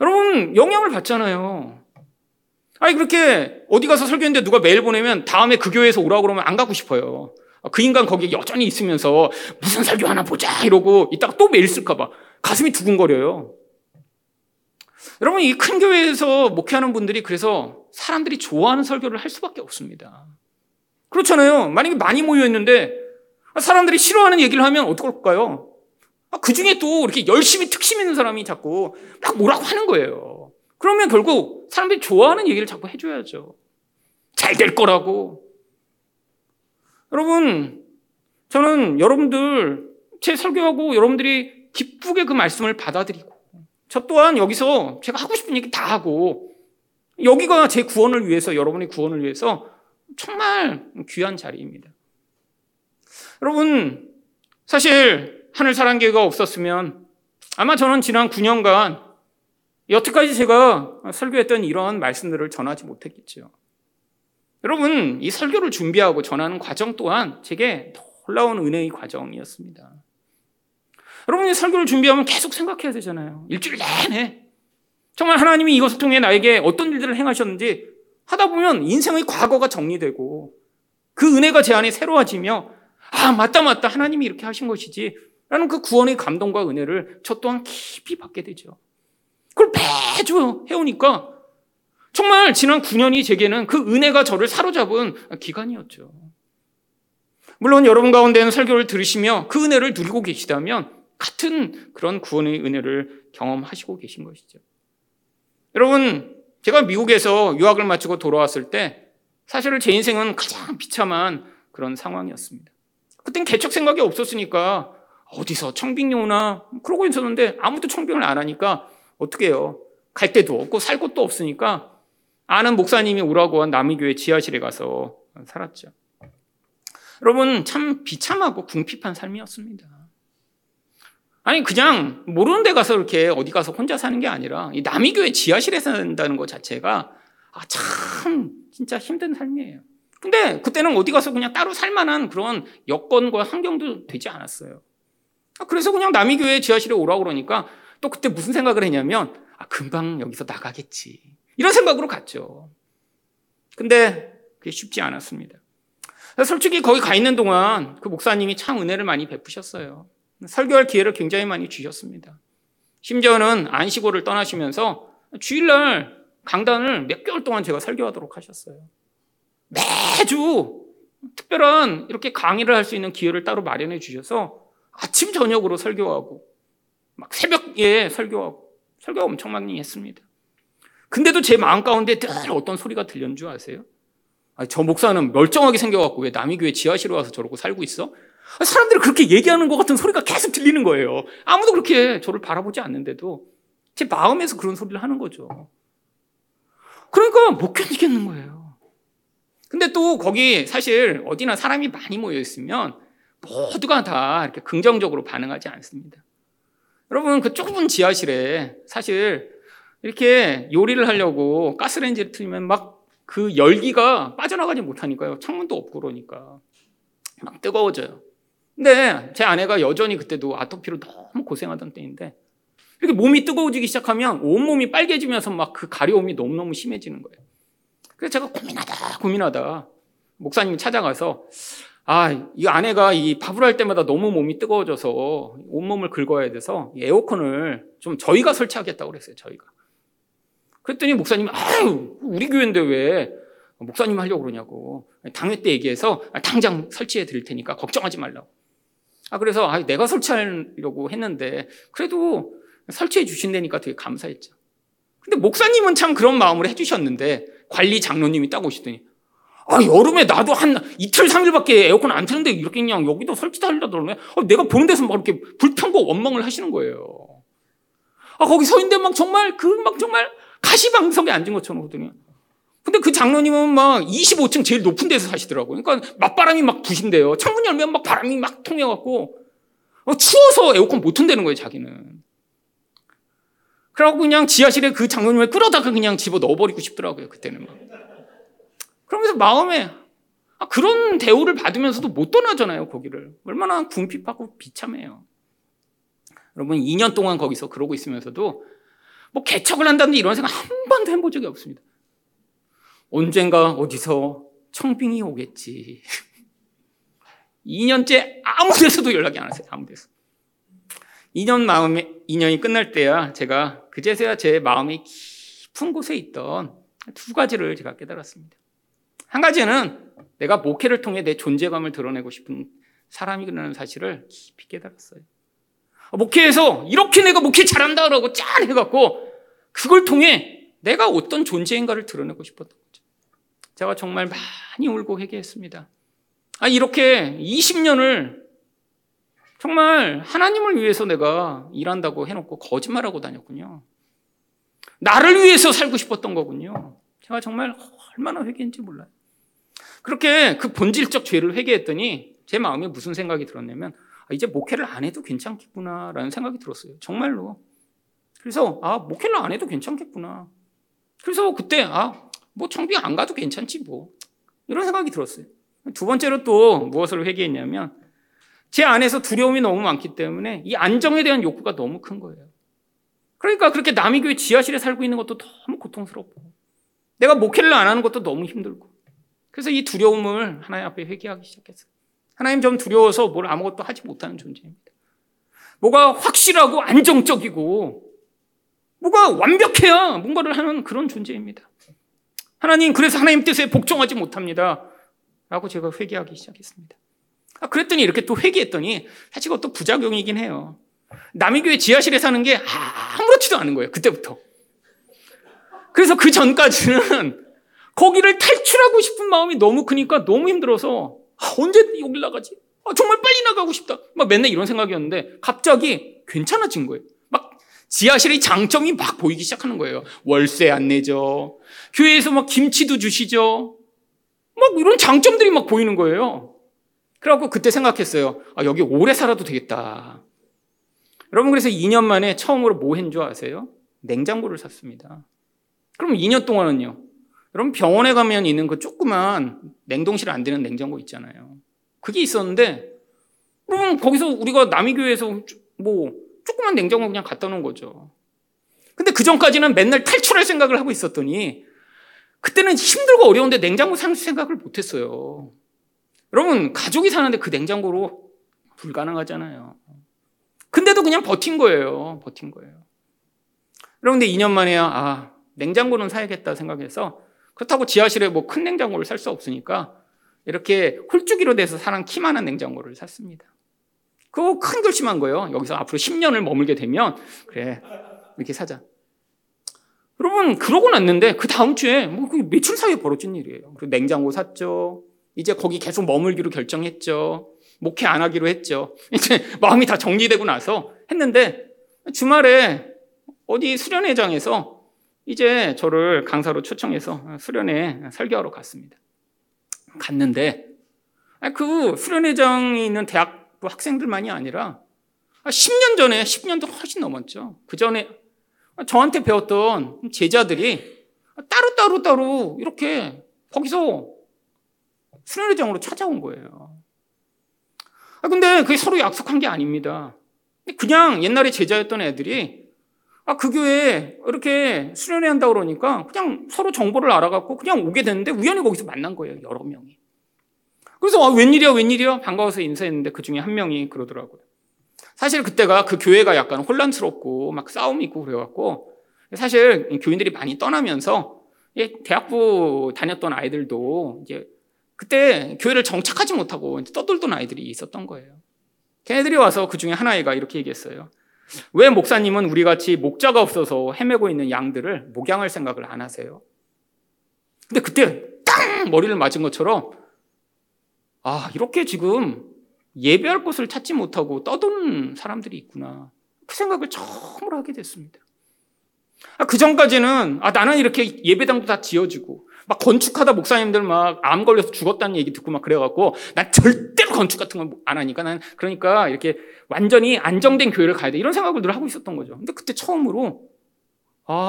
여러분, 영향을 받잖아요. 그렇게 어디 가서 설교했는데 누가 메일 보내면 다음에 그 교회에서 오라고 그러면 안 가고 싶어요. 그 인간 거기에 여전히 있으면서 무슨 설교 하나 보자 이러고 이따가 또 메일 쓸까 봐 가슴이 두근거려요. 여러분, 이 큰 교회에서 목회하는 분들이 그래서 사람들이 좋아하는 설교를 할 수밖에 없습니다. 그렇잖아요. 만약에 많이 모여있는데 사람들이 싫어하는 얘기를 하면 어떨까요? 그중에 또 이렇게 열심히 특심 있는 사람이 자꾸 막 뭐라고 하는 거예요. 그러면 결국 사람들이 좋아하는 얘기를 자꾸 해줘야죠. 잘 될 거라고. 여러분, 저는 여러분들 제 설교하고 여러분들이 기쁘게 그 말씀을 받아들이고, 저 또한 여기서 제가 하고 싶은 얘기 다 하고, 여기가 제 구원을 위해서, 여러분의 구원을 위해서 정말 귀한 자리입니다. 여러분, 사실 하늘사랑교회가 없었으면 아마 저는 지난 9년간 여태까지 제가 설교했던 이런 말씀들을 전하지 못했겠죠. 여러분, 이 설교를 준비하고 전하는 과정 또한 제게 놀라운 은혜의 과정이었습니다. 여러분이 설교를 준비하면 계속 생각해야 되잖아요. 일주일 내내 정말 하나님이 이것을 통해 나에게 어떤 일들을 행하셨는지 하다 보면 인생의 과거가 정리되고 그 은혜가 제 안에 새로워지며, 맞다 하나님이 이렇게 하신 것이지 라는 그 구원의 감동과 은혜를 저 또한 깊이 받게 되죠. 그걸 매주 해오니까 정말 지난 9년이 제게는 그 은혜가 저를 사로잡은 기간이었죠. 물론 여러분 가운데는 설교를 들으시며 그 은혜를 누리고 계시다면 같은 그런 구원의 은혜를 경험하시고 계신 것이죠. 여러분, 제가 미국에서 유학을 마치고 돌아왔을 때 사실 제 인생은 가장 비참한 그런 상황이었습니다. 그땐 개척 생각이 없었으니까 어디서 청빙이 오나 그러고 있었는데 아무도 청빙을 안 하니까 어떻게 해요? 갈 데도 없고 살 곳도 없으니까 아는 목사님이 오라고 한 남의교회 지하실에 가서 살았죠. 여러분, 참 비참하고 궁핍한 삶이었습니다. 아니, 그냥 모르는 데 가서 이렇게 어디 가서 혼자 사는 게 아니라 이 남의교회 지하실에 산다는 것 자체가 참 진짜 힘든 삶이에요. 근데 그때는 어디 가서 그냥 따로 살만한 그런 여건과 환경도 되지 않았어요. 그래서 그냥 남의교회 지하실에 오라고 그러니까 또 그때 무슨 생각을 했냐면 금방 여기서 나가겠지 이런 생각으로 갔죠. 근데 그게 쉽지 않았습니다. 솔직히 거기 가 있는 동안 그 목사님이 참 은혜를 많이 베푸셨어요. 설교할 기회를 굉장히 많이 주셨습니다. 심지어는 안식오를 떠나시면서 주일날 강단을 몇 개월 동안 제가 설교하도록 하셨어요. 매주 특별한 이렇게 강의를 할 수 있는 기회를 따로 마련해 주셔서 아침 저녁으로 설교하고 막 새벽에 설교하고 설교가 엄청 많이 했습니다. 근데도 제 마음 가운데 늘 어떤 소리가 들렸는 줄 아세요? 저 목사는 멀쩡하게 생겨갖고 왜 남의 교회 지하실에 와서 저러고 살고 있어? 사람들이 그렇게 얘기하는 것 같은 소리가 계속 들리는 거예요. 아무도 그렇게 저를 바라보지 않는데도 제 마음에서 그런 소리를 하는 거죠. 그러니까 못 견디겠는 거예요. 근데 또 거기 사실 어디나 사람이 많이 모여 있으면 모두가 다 이렇게 긍정적으로 반응하지 않습니다. 여러분, 그 좁은 지하실에 사실 이렇게 요리를 하려고 가스레인지를 틀면 막 그 열기가 빠져나가지 못하니까요. 창문도 없고 그러니까 막 뜨거워져요. 근데 제 아내가 여전히 그때도 아토피로 너무 고생하던 때인데 이렇게 몸이 뜨거워지기 시작하면 온몸이 빨개지면서 막 그 가려움이 너무너무 심해지는 거예요. 그래서 제가 고민하다 목사님이 찾아가서 이 아내가 이 밥을 할 때마다 너무 몸이 뜨거워져서 온몸을 긁어야 돼서 에어컨을 좀 저희가 설치하겠다고 그랬어요, 저희가. 그랬더니 목사님이, 우리 교회인데 왜 목사님 하려고 그러냐고. 당회 때 얘기해서 당장 설치해 드릴 테니까 걱정하지 말라고. 그래서 내가 설치하려고 했는데 그래도 설치해 주신다니까 되게 감사했죠. 근데 목사님은 참 그런 마음으로 해주셨는데 관리 장로님이 딱 오시더니 여름에 나도 한 이틀, 3일밖에 에어컨 안 트는데 이렇게 그냥 여기도 설치도 하려고 그러네. 내가 보는 데서 막 이렇게 불평과 원망을 하시는 거예요. 거기 서 있는데 막 정말 정말 가시방석에 앉은 것처럼 그러더니. 근데 그 장로님은 막 25층 제일 높은 데서 사시더라고요. 그러니까 맞바람이 막 부신대요. 창문 열면 막 바람이 막 통해갖고 추워서 에어컨 못 튼다는 거예요, 자기는. 그러고 그냥 지하실에 그 장로님을 끌어다가 그냥 집어 넣어버리고 싶더라고요, 그때는 막. 그러면서 마음에 그런 대우를 받으면서도 못 떠나잖아요, 거기를. 얼마나 궁핍하고 비참해요. 여러분, 2년 동안 거기서 그러고 있으면서도 뭐 개척을 한다든지 이런 생각 한 번도 해본 적이 없습니다. 언젠가 어디서 청빙이 오겠지. 2년째 아무 데서도 연락이 안 왔어요, 아무 데서. 2년이 끝날 때야 제가 그제서야 제 마음의 깊은 곳에 있던 두 가지를 제가 깨달았습니다. 한 가지는 내가 목회를 통해 내 존재감을 드러내고 싶은 사람이라는 사실을 깊이 깨달았어요. 목회에서 이렇게 내가 목회 잘한다라고 짠 해갖고 그걸 통해 내가 어떤 존재인가를 드러내고 싶었던 거죠. 제가 정말 많이 울고 회개했습니다. 이렇게 20년을 정말 하나님을 위해서 내가 일한다고 해놓고 거짓말하고 다녔군요. 나를 위해서 살고 싶었던 거군요. 제가 정말 얼마나 회개했는지 몰라요. 그렇게 그 본질적 죄를 회개했더니 제 마음에 무슨 생각이 들었냐면 이제 목회를 안 해도 괜찮겠구나라는 생각이 들었어요. 정말로. 그래서 목회를 안 해도 괜찮겠구나. 그래서 그때 뭐 청빙 안 가도 괜찮지 뭐. 이런 생각이 들었어요. 두 번째로 또 무엇을 회개했냐면 제 안에서 두려움이 너무 많기 때문에 이 안정에 대한 욕구가 너무 큰 거예요. 그러니까 그렇게 남의교회 지하실에 살고 있는 것도 너무 고통스럽고 내가 목회를 안 하는 것도 너무 힘들고 그래서 이 두려움을 하나님 앞에 회개하기 시작했어요. 하나님, 좀 두려워서 뭘 아무것도 하지 못하는 존재입니다. 뭐가 확실하고 안정적이고 뭐가 완벽해야 뭔가를 하는 그런 존재입니다. 하나님, 그래서 하나님 뜻에 복종하지 못합니다 라고 제가 회개하기 시작했습니다. 그랬더니 이렇게 또 회개했더니 사실 그것도 부작용이긴 해요. 남이교회 지하실에 사는 게 아무렇지도 않은 거예요, 그때부터. 그래서 그 전까지는 거기를 탈출하고 싶은 마음이 너무 크니까 너무 힘들어서 언제 여길 나가지? 정말 빨리 나가고 싶다. 막 맨날 이런 생각이었는데 갑자기 괜찮아진 거예요. 막 지하실의 장점이 막 보이기 시작하는 거예요. 월세 안 내죠. 교회에서 막 김치도 주시죠. 막 이런 장점들이 막 보이는 거예요. 그래갖고 그때 생각했어요. 아, 여기 오래 살아도 되겠다. 여러분, 그래서 2년 만에 처음으로 뭐 한 줄 아세요? 냉장고를 샀습니다. 그럼 2년 동안은요, 여러분 병원에 가면 있는 그 조그만 냉동실 안 되는 냉장고 있잖아요. 그게 있었는데, 그러면 거기서 우리가 남이교회에서 뭐 조그만 냉장고 그냥 갖다 놓은 거죠. 근데 그 전까지는 맨날 탈출할 생각을 하고 있었더니 그때는 힘들고 어려운데 냉장고 살 생각을 못했어요. 여러분, 가족이 사는데 그 냉장고로 불가능하잖아요. 근데도 그냥 버틴 거예요. 버틴 거예요. 여러분, 근데 2년 만에야 냉장고는 사야겠다 생각해서, 그렇다고 지하실에 뭐 큰 냉장고를 살 수 없으니까 이렇게 홀쭉이로 돼서 사는 키만한 냉장고를 샀습니다. 그거 큰 결심한 거예요. 여기서 앞으로 10년을 머물게 되면 그래, 이렇게 사자. 여러분, 그러고 났는데 그 다음 주에 뭐 그 며칠 사이에 벌어진 일이에요. 그 냉장고 샀죠. 이제 거기 계속 머물기로 결정했죠. 목회 안 하기로 했죠. 이제 마음이 다 정리되고 나서 했는데, 주말에 어디 수련회장에서 이제 저를 강사로 초청해서 수련회 설교하러 갔습니다. 갔는데 그 수련회장에 있는 대학부 학생들만이 아니라 10년 전에, 10년도 훨씬 넘었죠. 그 전에 저한테 배웠던 제자들이 따로 이렇게 거기서 수련회장으로 찾아온 거예요. 근데 그게 서로 약속한 게 아닙니다. 그냥 옛날에 제자였던 애들이 그 교회에 이렇게 수련회 한다고 그러니까 그냥 서로 정보를 알아갖고 그냥 오게 됐는데 우연히 거기서 만난 거예요, 여러 명이. 그래서 웬일이야 반가워서 인사했는데 그 중에 한 명이 그러더라고요. 사실 그때가 그 교회가 약간 혼란스럽고 막 싸움이 있고 그래갖고 사실 교인들이 많이 떠나면서 대학부 다녔던 아이들도 이제 그때 교회를 정착하지 못하고 떠돌던 아이들이 있었던 거예요. 걔네들이 와서 그 중에 하나이가 이렇게 얘기했어요. 왜 목사님은 우리같이 목자가 없어서 헤매고 있는 양들을 목양할 생각을 안 하세요? 근데 그때 땅! 머리를 맞은 것처럼 이렇게 지금 예배할 곳을 찾지 못하고 떠도는 사람들이 있구나. 그 생각을 처음으로 하게 됐습니다. 그 전까지는 나는 이렇게 예배당도 다 지어지고 막 건축하다 목사님들 막 암 걸려서 죽었다는 얘기 듣고 막 그래갖고 난 절대로 건축 같은 걸 안 하니까 난 그러니까 이렇게 완전히 안정된 교회를 가야 돼, 이런 생각을 늘 하고 있었던 거죠. 근데 그때 처음으로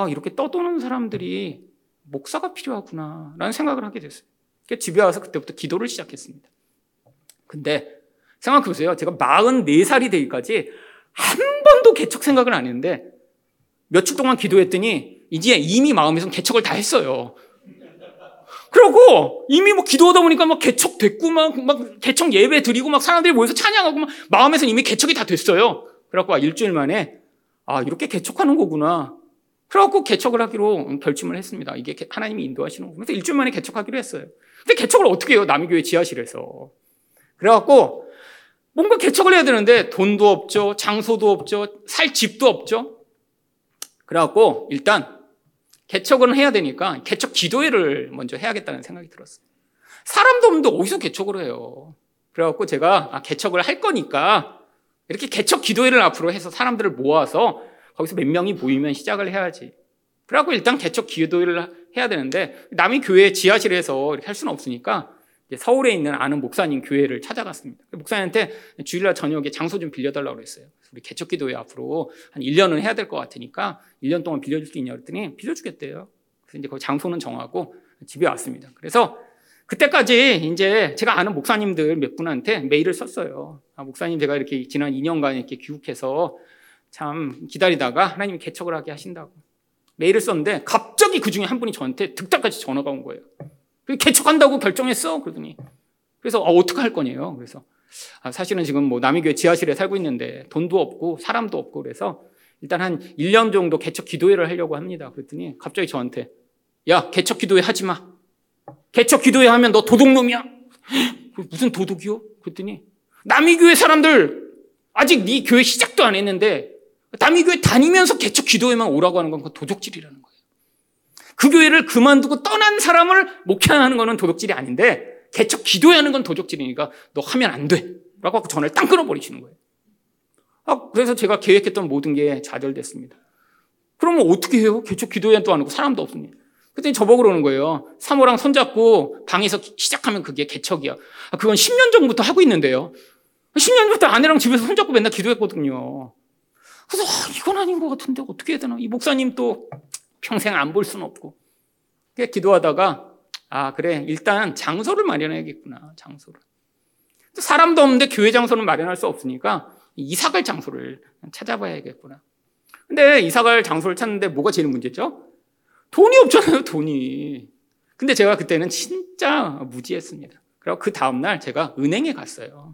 이렇게 떠도는 사람들이 목사가 필요하구나 라는 생각을 하게 됐어요. 집에 와서 그때부터 기도를 시작했습니다. 근데 생각해보세요. 제가 44살이 되기까지 한 번도 개척 생각을 안 했는데 며칠 동안 기도했더니 이제 이미 마음에선 개척을 다 했어요. 그러고 이미 뭐 기도하다 보니까 막 개척됐고 막 개척 예배 드리고 막 사람들이 모여서 찬양하고 막 마음에선 이미 개척이 다 됐어요. 그래갖고 일주일 만에 이렇게 개척하는 거구나. 그래갖고 개척을 하기로 결심을 했습니다. 이게 하나님이 인도하시는 거구나. 그래서 일주일 만에 개척하기로 했어요. 근데 개척을 어떻게 해요? 남이교회 지하실에서. 그래갖고 뭔가 개척을 해야 되는데 돈도 없죠. 장소도 없죠. 살 집도 없죠. 그래갖고 일단 개척은 해야 되니까 개척 기도회를 먼저 해야겠다는 생각이 들었어요. 사람도 없는데 어디서 개척을 해요? 그래갖고 제가 개척을 할 거니까 이렇게 개척 기도회를 앞으로 해서 사람들을 모아서 거기서 몇 명이 모이면 시작을 해야지. 그래갖고 일단 개척 기도회를 해야 되는데 남이 교회 지하실에서 이렇게 할 수는 없으니까 서울에 있는 아는 목사님 교회를 찾아갔습니다. 목사님한테 주일날 저녁에 장소 좀 빌려달라고 그랬어요. 우리 개척 기도회 앞으로 한 1년은 해야 될 것 같으니까 1년 동안 빌려줄 수 있냐 그랬더니 빌려주겠대요. 그래서 이제 거기 장소는 정하고 집에 왔습니다. 그래서 그때까지 이제 제가 아는 목사님들 몇 분한테 메일을 썼어요. 목사님, 제가 이렇게 지난 2년간 이렇게 귀국해서 참 기다리다가 하나님이 개척을 하게 하신다고 메일을 썼는데 갑자기 그 중에 한 분이 저한테 득달같이 전화가 온 거예요. 개척한다고 결정했어? 그러더니. 그래서 어떻게 할 거냐요? 그래서 사실은 지금 뭐 남이교회 지하실에 살고 있는데 돈도 없고 사람도 없고 그래서 일단 한 1년 정도 개척 기도회를 하려고 합니다. 그랬더니 갑자기 저한테 야, 개척 기도회 하지 마. 개척 기도회 하면 너 도둑놈이야. 무슨 도둑이요? 그랬더니 남의 교회 사람들 아직 네 교회 시작도 안 했는데 남의 교회 다니면서 개척 기도회만 오라고 하는 건 그건 도둑질이라는 거예요. 그 교회를 그만두고 떠난 사람을 목회하는 거는 도둑질이 아닌데 개척 기도회하는 건 도둑질이니까 너 하면 안 돼 라고 하고 전화를 땅 끊어버리시는 거예요. 아, 그래서 제가 계획했던 모든 게 좌절됐습니다. 그러면 어떻게 해요? 개척 기도회는 또 안 오고 사람도 없으니. 그랬더니 저보고 그러는 거예요. 사모랑 손잡고 방에서 시작하면 그게 개척이야. 아, 그건 10년 전부터 하고 있는데요. 10년 전부터 아내랑 집에서 손잡고 맨날 기도했거든요. 그래서 이건 아닌 것 같은데 어떻게 해야 되나. 이 목사님 또 평생 안 볼 수는 없고. 그래서 기도하다가 아 그래 일단 장소를 마련해야겠구나. 장소를. 사람도 없는데 교회 장소는 마련할 수 없으니까 이사갈 장소를 찾아봐야겠구나. 근데 이사갈 장소를 찾는데 뭐가 제일 문제죠? 돈이 없잖아요, 돈이. 근데 제가 그때는 진짜 무지했습니다. 그리고 그 다음날 제가 은행에 갔어요.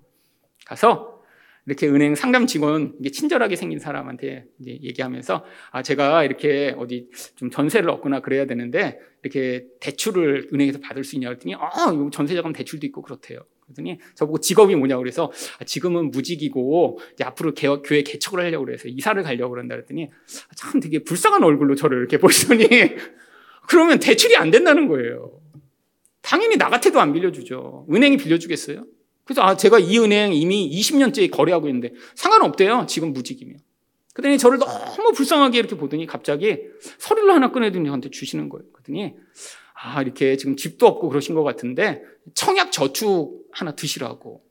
가서 이렇게 은행 상담 직원, 이게 친절하게 생긴 사람한테 이제 얘기하면서 아, 제가 이렇게 어디 좀 전세를 얻거나 그래야 되는데 이렇게 대출을 은행에서 받을 수 있냐 그랬더니 아, 전세자금 대출도 있고 그렇대요. 그랬더니 저보고 직업이 뭐냐고 그래서 지금은 무직이고 이제 앞으로 교회 개척을 하려고 그래서 이사를 가려고 그런다 그랬더니 참 되게 불쌍한 얼굴로 저를 이렇게 보시더니 그러면 대출이 안 된다는 거예요. 당연히 나 같아도 안 빌려주죠. 은행이 빌려주겠어요? 그래서 아 제가 이 은행 이미 20년째 거래하고 있는데 상관없대요. 지금 무직이면. 그랬더니 저를 너무 불쌍하게 이렇게 보더니 갑자기 서류를 하나 꺼내더니 저한테 주시는 거예요. 그랬더니 아 이렇게 지금 집도 없고 그러신 것 같은데 청약 저축 하나 드시라고.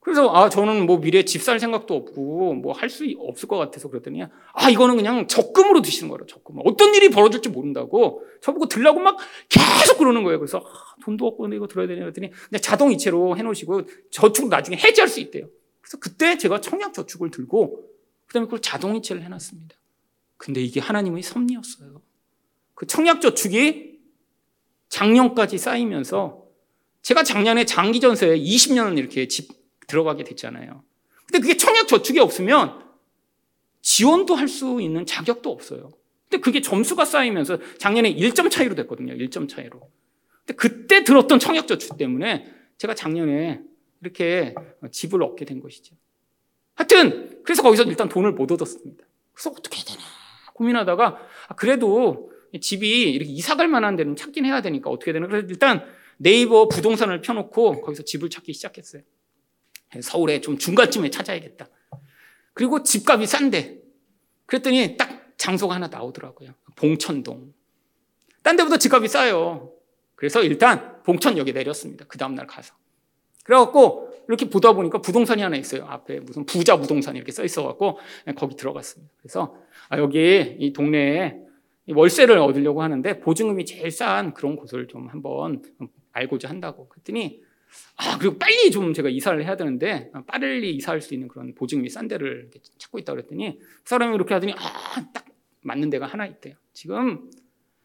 그래서 아 저는 뭐 미래에 집 살 생각도 없고 뭐 할 수 없을 것 같아서 그랬더니 아 이거는 그냥 적금으로 드시는 거라 적금. 어떤 일이 벌어질지 모른다고 저보고 들라고 막 계속 그러는 거예요. 그래서 아, 돈도 없고 근데 이거 들어야 되냐 그랬더니 그냥 자동이체로 해놓으시고 저축 나중에 해지할 수 있대요. 그래서 그때 제가 청약 저축을 들고 그다음에 그걸 자동이체를 해놨습니다. 근데 이게 하나님의 섭리였어요. 그 청약 저축이 작년까지 쌓이면서 제가 작년에 장기전세에 20년을 이렇게 집 들어가게 됐잖아요. 근데 그게 청약 저축이 없으면 지원도 할 수 있는 자격도 없어요. 근데 그게 점수가 쌓이면서 작년에 1점 차이로 됐거든요. 1점 차이로. 근데 그때 들었던 청약 저축 때문에 제가 작년에 이렇게 집을 얻게 된 것이죠. 하여튼 그래서 거기서 일단 돈을 못 얻었습니다. 그래서 어떻게 해야 되나 고민하다가 아, 그래도 집이 이렇게 이사갈 만한 데는 찾긴 해야 되니까 어떻게 해야 되나. 그래서 일단 네이버 부동산을 펴놓고 거기서 집을 찾기 시작했어요. 서울에 좀 중간쯤에 찾아야겠다. 그리고 집값이 싼데. 그랬더니 딱 장소가 하나 나오더라고요. 봉천동. 딴 데보다 집값이 싸요. 그래서 일단 봉천역에 내렸습니다. 그 다음날 가서. 그래갖고 이렇게 보다 보니까 부동산이 하나 있어요. 앞에 무슨 부자 부동산 이렇게 써 있어갖고 거기 들어갔습니다. 그래서 아, 여기 이 동네에 월세를 얻으려고 하는데 보증금이 제일 싼 그런 곳을 좀 한번 알고자 한다고. 그랬더니 아 그리고 빨리 좀 제가 이사를 해야 되는데 빠르게 이사할 수 있는 그런 보증금이 싼 데를 찾고 있다고 그랬더니 그 사람이 이렇게 하더니 아 딱 맞는 데가 하나 있대요. 지금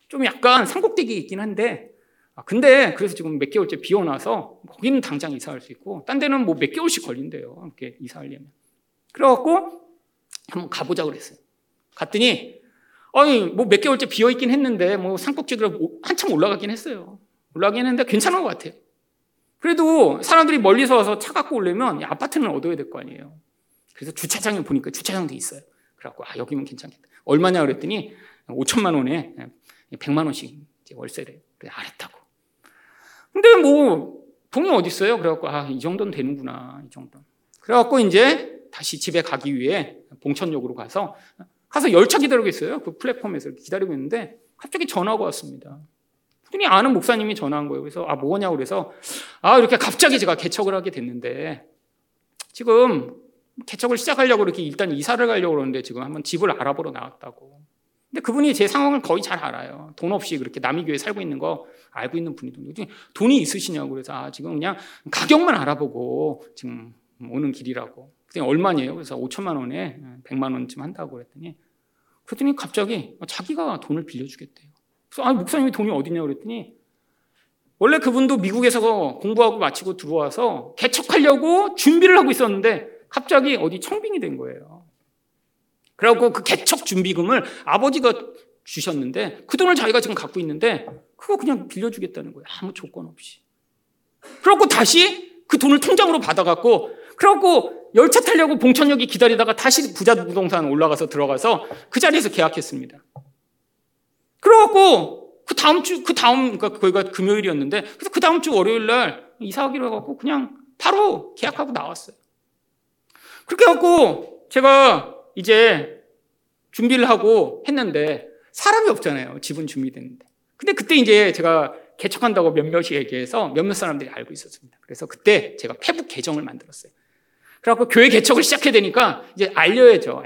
좀 약간 산꼭대기 있긴 한데 아, 근데 그래서 지금 몇 개월째 비워놔서 거기는 당장 이사할 수 있고 딴 데는 뭐 몇 개월씩 걸린대요. 이렇게 이사하려면. 그래갖고 한번 가보자 그랬어요. 갔더니 아니 뭐 몇 개월째 비어있긴 했는데 뭐 산꼭지들 한참 올라가긴 했어요. 올라가긴 했는데 괜찮은 것 같아요. 그래도 사람들이 멀리서 와서 차 갖고 오려면 아파트는 얻어야 될 거 아니에요. 그래서 주차장에 보니까 주차장도 있어요. 그래갖고 아 여기면 괜찮겠다. 얼마냐 그랬더니 5,000만 원에 100만 원씩 이제 월세를 알았다고. 근데 뭐 돈이 어디 있어요? 그래갖고 아 이 정도는 되는구나 이 정도. 그래갖고 이제 다시 집에 가기 위해 봉천역으로 가서 열차 기다리고 있어요. 그 플랫폼에서 기다리고 있는데 갑자기 전화가 왔습니다. 흔히 아는 목사님이 전화한 거예요. 그래서 아 뭐냐고 그래서 아 이렇게 갑자기 제가 개척을 하게 됐는데 지금 개척을 시작하려고 이렇게 일단 이사를 가려고 그러는데 지금 한번 집을 알아보러 나왔다고. 근데 그분이 제 상황을 거의 잘 알아요. 돈 없이 그렇게 남의 교회에 살고 있는 거 알고 있는 분이거든요. 돈이 있으시냐고 그래서 아 지금 그냥 가격만 알아보고 지금 오는 길이라고. 그랬더니 얼마냐요? 그래서 5천만 원에 100만 원쯤 한다고 그랬더니 갑자기 자기가 돈을 빌려주겠대요. 아, 목사님이 돈이 어디냐고 그랬더니 원래 그분도 미국에서 공부하고 마치고 들어와서 개척하려고 준비를 하고 있었는데 갑자기 어디 청빙이 된 거예요. 그래갖고 그 개척 준비금을 아버지가 주셨는데 그 돈을 자기가 지금 갖고 있는데 그거 그냥 빌려주겠다는 거예요. 아무 조건 없이. 그러고 다시 그 돈을 통장으로 받아갖고 그러고 열차 타려고 봉천역이 기다리다가 다시 부자 부동산 올라가서 들어가서 그 자리에서 계약했습니다. 그러고 그러니까 거기가 금요일이었는데 그래서 그 다음 주 월요일 날 이사하기로 해갖고 그냥 바로 계약하고 나왔어요. 그렇게 해갖고 제가 이제 준비를 하고 했는데 사람이 없잖아요. 집은 준비됐는데. 근데 그때 이제 제가 개척한다고 몇몇이 얘기해서 몇몇 사람들이 알고 있었습니다. 그래서 그때 제가 페북 계정을 만들었어요. 그래갖고 교회 개척을 시작해야 되니까 이제 알려야죠.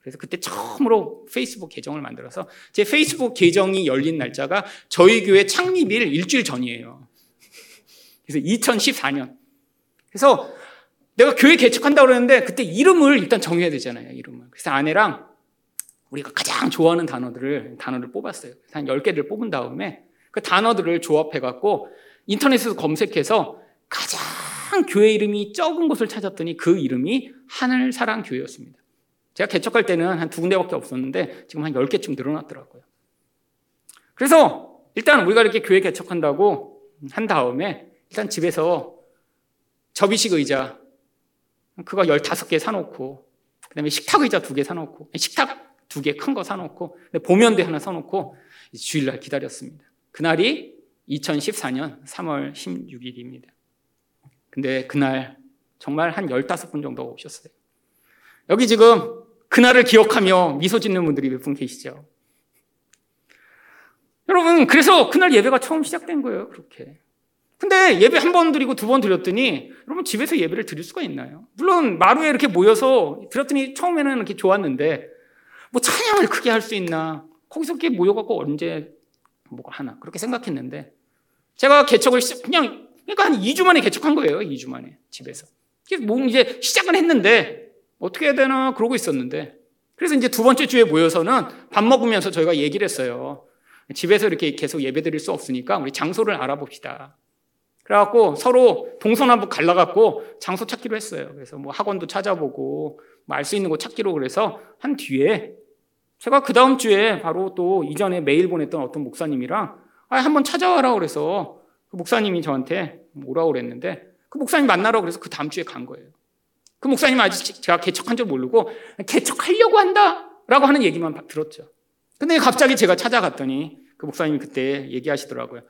그래서 그때 처음으로 페이스북 계정을 만들어서 제 페이스북 계정이 열린 날짜가 저희 교회 창립일 일주일 전이에요. 그래서 2014년. 그래서 내가 교회 개척한다고 그랬는데 그때 이름을 일단 정해야 되잖아요. 이름을. 그래서 아내랑 우리가 가장 좋아하는 단어를 뽑았어요. 한 10개를 뽑은 다음에 그 단어들을 조합해갖고 인터넷에서 검색해서 가장 교회 이름이 적은 곳을 찾았더니 그 이름이 하늘사랑교회였습니다. 제가 개척할 때는 한 2군데밖에 없었는데 지금 한 10개쯤 늘어났더라고요. 그래서 일단 우리가 이렇게 교회 개척한다고 한 다음에 일단 집에서 접이식 의자 그거 15개 사놓고 그 다음에 식탁 의자 2개 사놓고 식탁 2개 큰 거 사놓고 보면대 하나 사놓고 주일날 기다렸습니다. 그날이 2014년 3월 16일입니다. 근데 그날 정말 한 15분 정도가 오셨어요. 여기 지금 그날을 기억하며 미소 짓는 분들이 몇 분 계시죠? 여러분, 그래서 그날 예배가 처음 시작된 거예요. 그렇게. 근데 예배 1번 드리고 2번 드렸더니 여러분 집에서 예배를 드릴 수가 있나요? 물론 마루에 이렇게 모여서 드렸더니 처음에는 이렇게 좋았는데 뭐 찬양을 크게 할 수 있나 거기서 이렇게 모여갖고 언제 뭐가 하나 그렇게 생각했는데 제가 개척을 그러니까 한 2주 만에 개척한 거예요. 2주 만에 집에서 뭐 이제 시작은 했는데 어떻게 해야 되나 그러고 있었는데 그래서 이제 2번째 주에 모여서는 밥 먹으면서 저희가 얘기를 했어요. 집에서 이렇게 계속 예배 드릴 수 없으니까 우리 장소를 알아봅시다. 그래갖고 서로 동서남북 갈라갖고 장소 찾기로 했어요. 그래서 뭐 학원도 찾아보고 뭐 알 수 있는 거 찾기로 그래서 한 뒤에 제가 그 다음 주에 바로 또 이전에 메일 보냈던 어떤 목사님이랑 한번 찾아와라 그래서 그 목사님이 저한테 오라고 그랬는데 그 목사님 만나라고 그래서 그 다음 주에 간 거예요. 그 목사님 아직 제가 개척한 줄 모르고 개척하려고 한다라고 하는 얘기만 들었죠. 근데 갑자기 제가 찾아갔더니 그 목사님이 그때 얘기하시더라고요.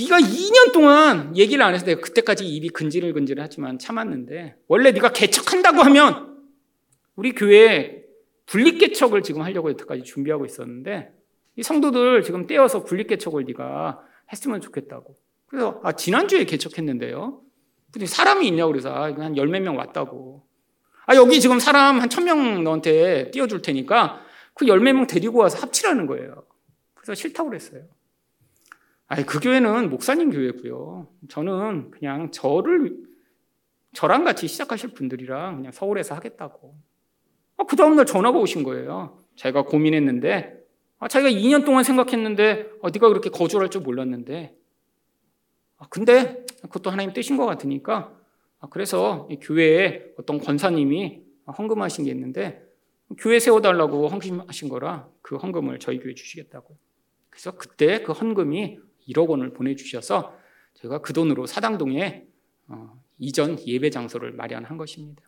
네가 2년 동안 얘기를 안 해서 내가 그때까지 입이 근질근질 하지만 참았는데 원래 네가 개척한다고 하면 우리 교회에 분립개척을 지금 하려고 여태까지 준비하고 있었는데 이 성도들 지금 떼어서 분립개척을 네가 했으면 좋겠다고. 그래서 지난주에 개척했는데요. 근데 사람이 있냐고 그래서 한 10몇 명 왔다고. 여기 지금 사람 한 1,000명 너한테 띄워줄 테니까 그 10몇 명 데리고 와서 합치라는 거예요. 그래서 싫다고 그랬어요. 그 교회는 목사님 교회고요. 저는 그냥 저랑 같이 시작하실 분들이랑 그냥 서울에서 하겠다고. 그 다음날 전화가 오신 거예요. 자기가 고민했는데, 자기가 2년 동안 생각했는데, 네가 그렇게 거절할 줄 몰랐는데, 근데 그것도 하나님 뜻인 것 같으니까, 그래서 이 교회에 어떤 권사님이 헌금하신 게 있는데, 교회 세워달라고 헌금하신 거라 그 헌금을 저희 교회에 주시겠다고. 그래서 그때 그 헌금이 1억 원을 보내주셔서 제가 그 돈으로 사당동에 이전 예배 장소를 마련한 것입니다.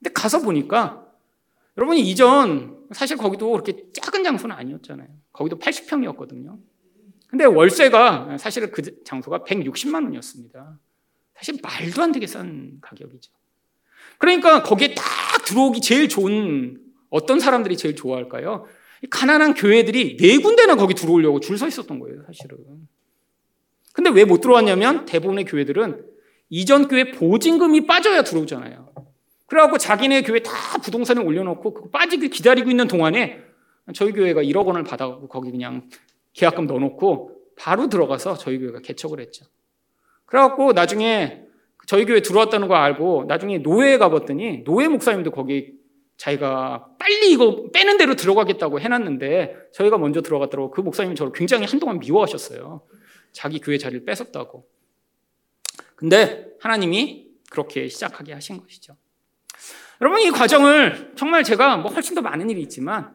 근데 가서 보니까 여러분 이전 사실 거기도 그렇게 작은 장소는 아니었잖아요. 거기도 80평이었거든요. 근데 월세가 사실 그 장소가 160만 원이었습니다. 사실 말도 안 되게 싼 가격이죠. 그러니까 거기에 딱 들어오기 제일 좋은 어떤 사람들이 제일 좋아할까요? 가난한 교회들이 4군데나 거기 들어오려고 줄 서 있었던 거예요, 사실은. 근데 왜 못 들어왔냐면 대부분의 교회들은 이전 교회 보증금이 빠져야 들어오잖아요. 그래갖고 자기네 교회 다 부동산에 올려놓고 그거 빠지길 기다리고 있는 동안에 저희 교회가 1억 원을 받아갖고 거기 그냥 계약금 넣어놓고 바로 들어가서 저희 교회가 개척을 했죠. 그래갖고 나중에 저희 교회 들어왔다는 거 알고 나중에 노회에 가봤더니 노회 목사님도 거기 자기가 빨리 이거 빼는 대로 들어가겠다고 해놨는데 저희가 먼저 들어갔더라고. 그 목사님이 저를 굉장히 한동안 미워하셨어요. 자기 교회 자리를 뺏었다고. 근데 하나님이 그렇게 시작하게 하신 것이죠. 여러분 이 과정을 정말 제가 뭐 훨씬 더 많은 일이 있지만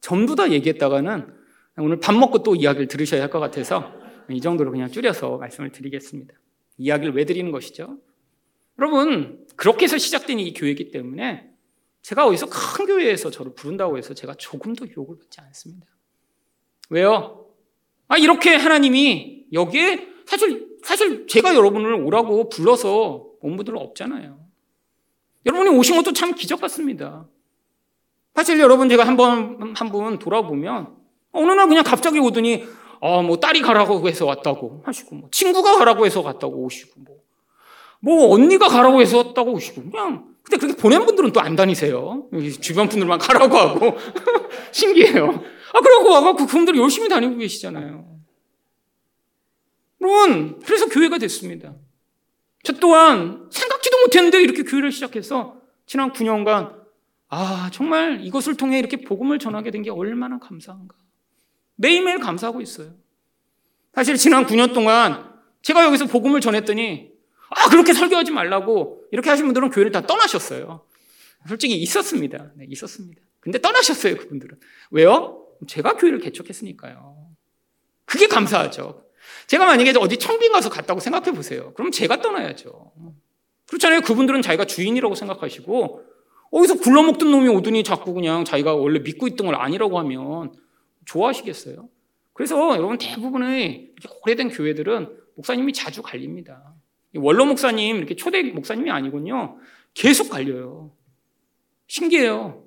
전부 다 얘기했다가는 오늘 밥 먹고 또 이야기를 들으셔야 할 것 같아서 이 정도로 그냥 줄여서 말씀을 드리겠습니다. 이야기를 왜 드리는 것이죠? 여러분, 그렇게 해서 시작된 이 교회이기 때문에 제가 어디서 큰 교회에서 저를 부른다고 해서 제가 조금도 유혹을 받지 않습니다. 왜요? 이렇게 하나님이 여기에 사실 제가 여러분을 오라고 불러서 온 분들은 없잖아요. 여러분이 오신 것도 참 기적 같습니다. 사실 여러분 제가 한 번 돌아보면 어느 날 그냥 갑자기 오더니 뭐 딸이 가라고 해서 왔다고 하시고, 뭐 친구가 가라고 해서 갔다고 오시고, 뭐 언니가 가라고 해서 왔다고 오시고, 그냥. 근데 그렇게 보낸 분들은 또 안 다니세요. 주변 분들만 가라고 하고 신기해요. 그러고 와갖고 그분들이 열심히 다니고 계시잖아요. 물론 그래서 교회가 됐습니다. 저 또한 생각지도 못했는데 이렇게 교회를 시작해서 지난 9년간 정말 이것을 통해 이렇게 복음을 전하게 된 게 얼마나 감사한가. 매일매일 감사하고 있어요. 사실 지난 9년 동안 제가 여기서 복음을 전했더니 그렇게 설교하지 말라고 이렇게 하신 분들은 교회를 다 떠나셨어요. 솔직히 있었습니다. 네, 있었습니다. 근데 떠나셨어요, 그분들은. 왜요? 제가 교회를 개척했으니까요. 그게 감사하죠. 제가 만약에 어디 청빙 가서 갔다고 생각해 보세요. 그럼 제가 떠나야죠. 그렇잖아요. 그분들은 자기가 주인이라고 생각하시고 어디서 굴러먹던 놈이 오더니 자꾸 그냥 자기가 원래 믿고 있던 걸 아니라고 하면 좋아하시겠어요? 그래서 여러분 대부분의 이렇게 오래된 교회들은 목사님이 자주 갈립니다. 원로 목사님, 이렇게 초대 목사님이 아니군요. 계속 갈려요. 신기해요.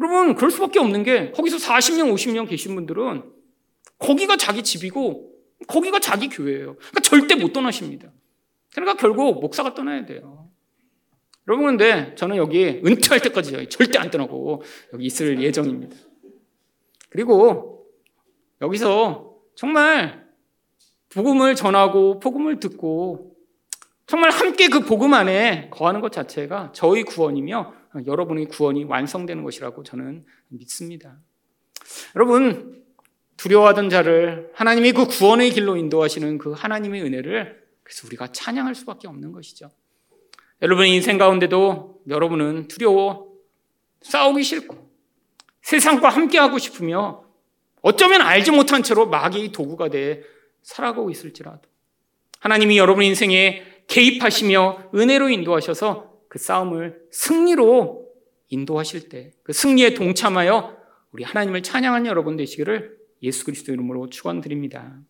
여러분, 그럴 수밖에 없는 게 거기서 40년, 50년 계신 분들은 거기가 자기 집이고 거기가 자기 교회예요. 그러니까 절대 못 떠나십니다. 그러니까 결국 목사가 떠나야 돼요. 여러분, 근데 저는 여기 은퇴할 때까지 절대 안 떠나고 여기 있을 예정입니다. 그리고 여기서 정말 복음을 전하고 복음을 듣고 정말 함께 그 복음 안에 거하는 것 자체가 저의 구원이며 여러분의 구원이 완성되는 것이라고 저는 믿습니다. 여러분, 두려워하던 자를 하나님이 그 구원의 길로 인도하시는 그 하나님의 은혜를 그래서 우리가 찬양할 수밖에 없는 것이죠. 여러분의 인생 가운데도 여러분은 두려워, 싸우기 싫고 세상과 함께하고 싶으며 어쩌면 알지 못한 채로 마귀의 도구가 돼 살아가고 있을지라도 하나님이 여러분의 인생에 개입하시며 은혜로 인도하셔서 그 싸움을 승리로 인도하실 때 그 승리에 동참하여 우리 하나님을 찬양하는 여러분 되시기를 예수 그리스도 이름으로 축원드립니다.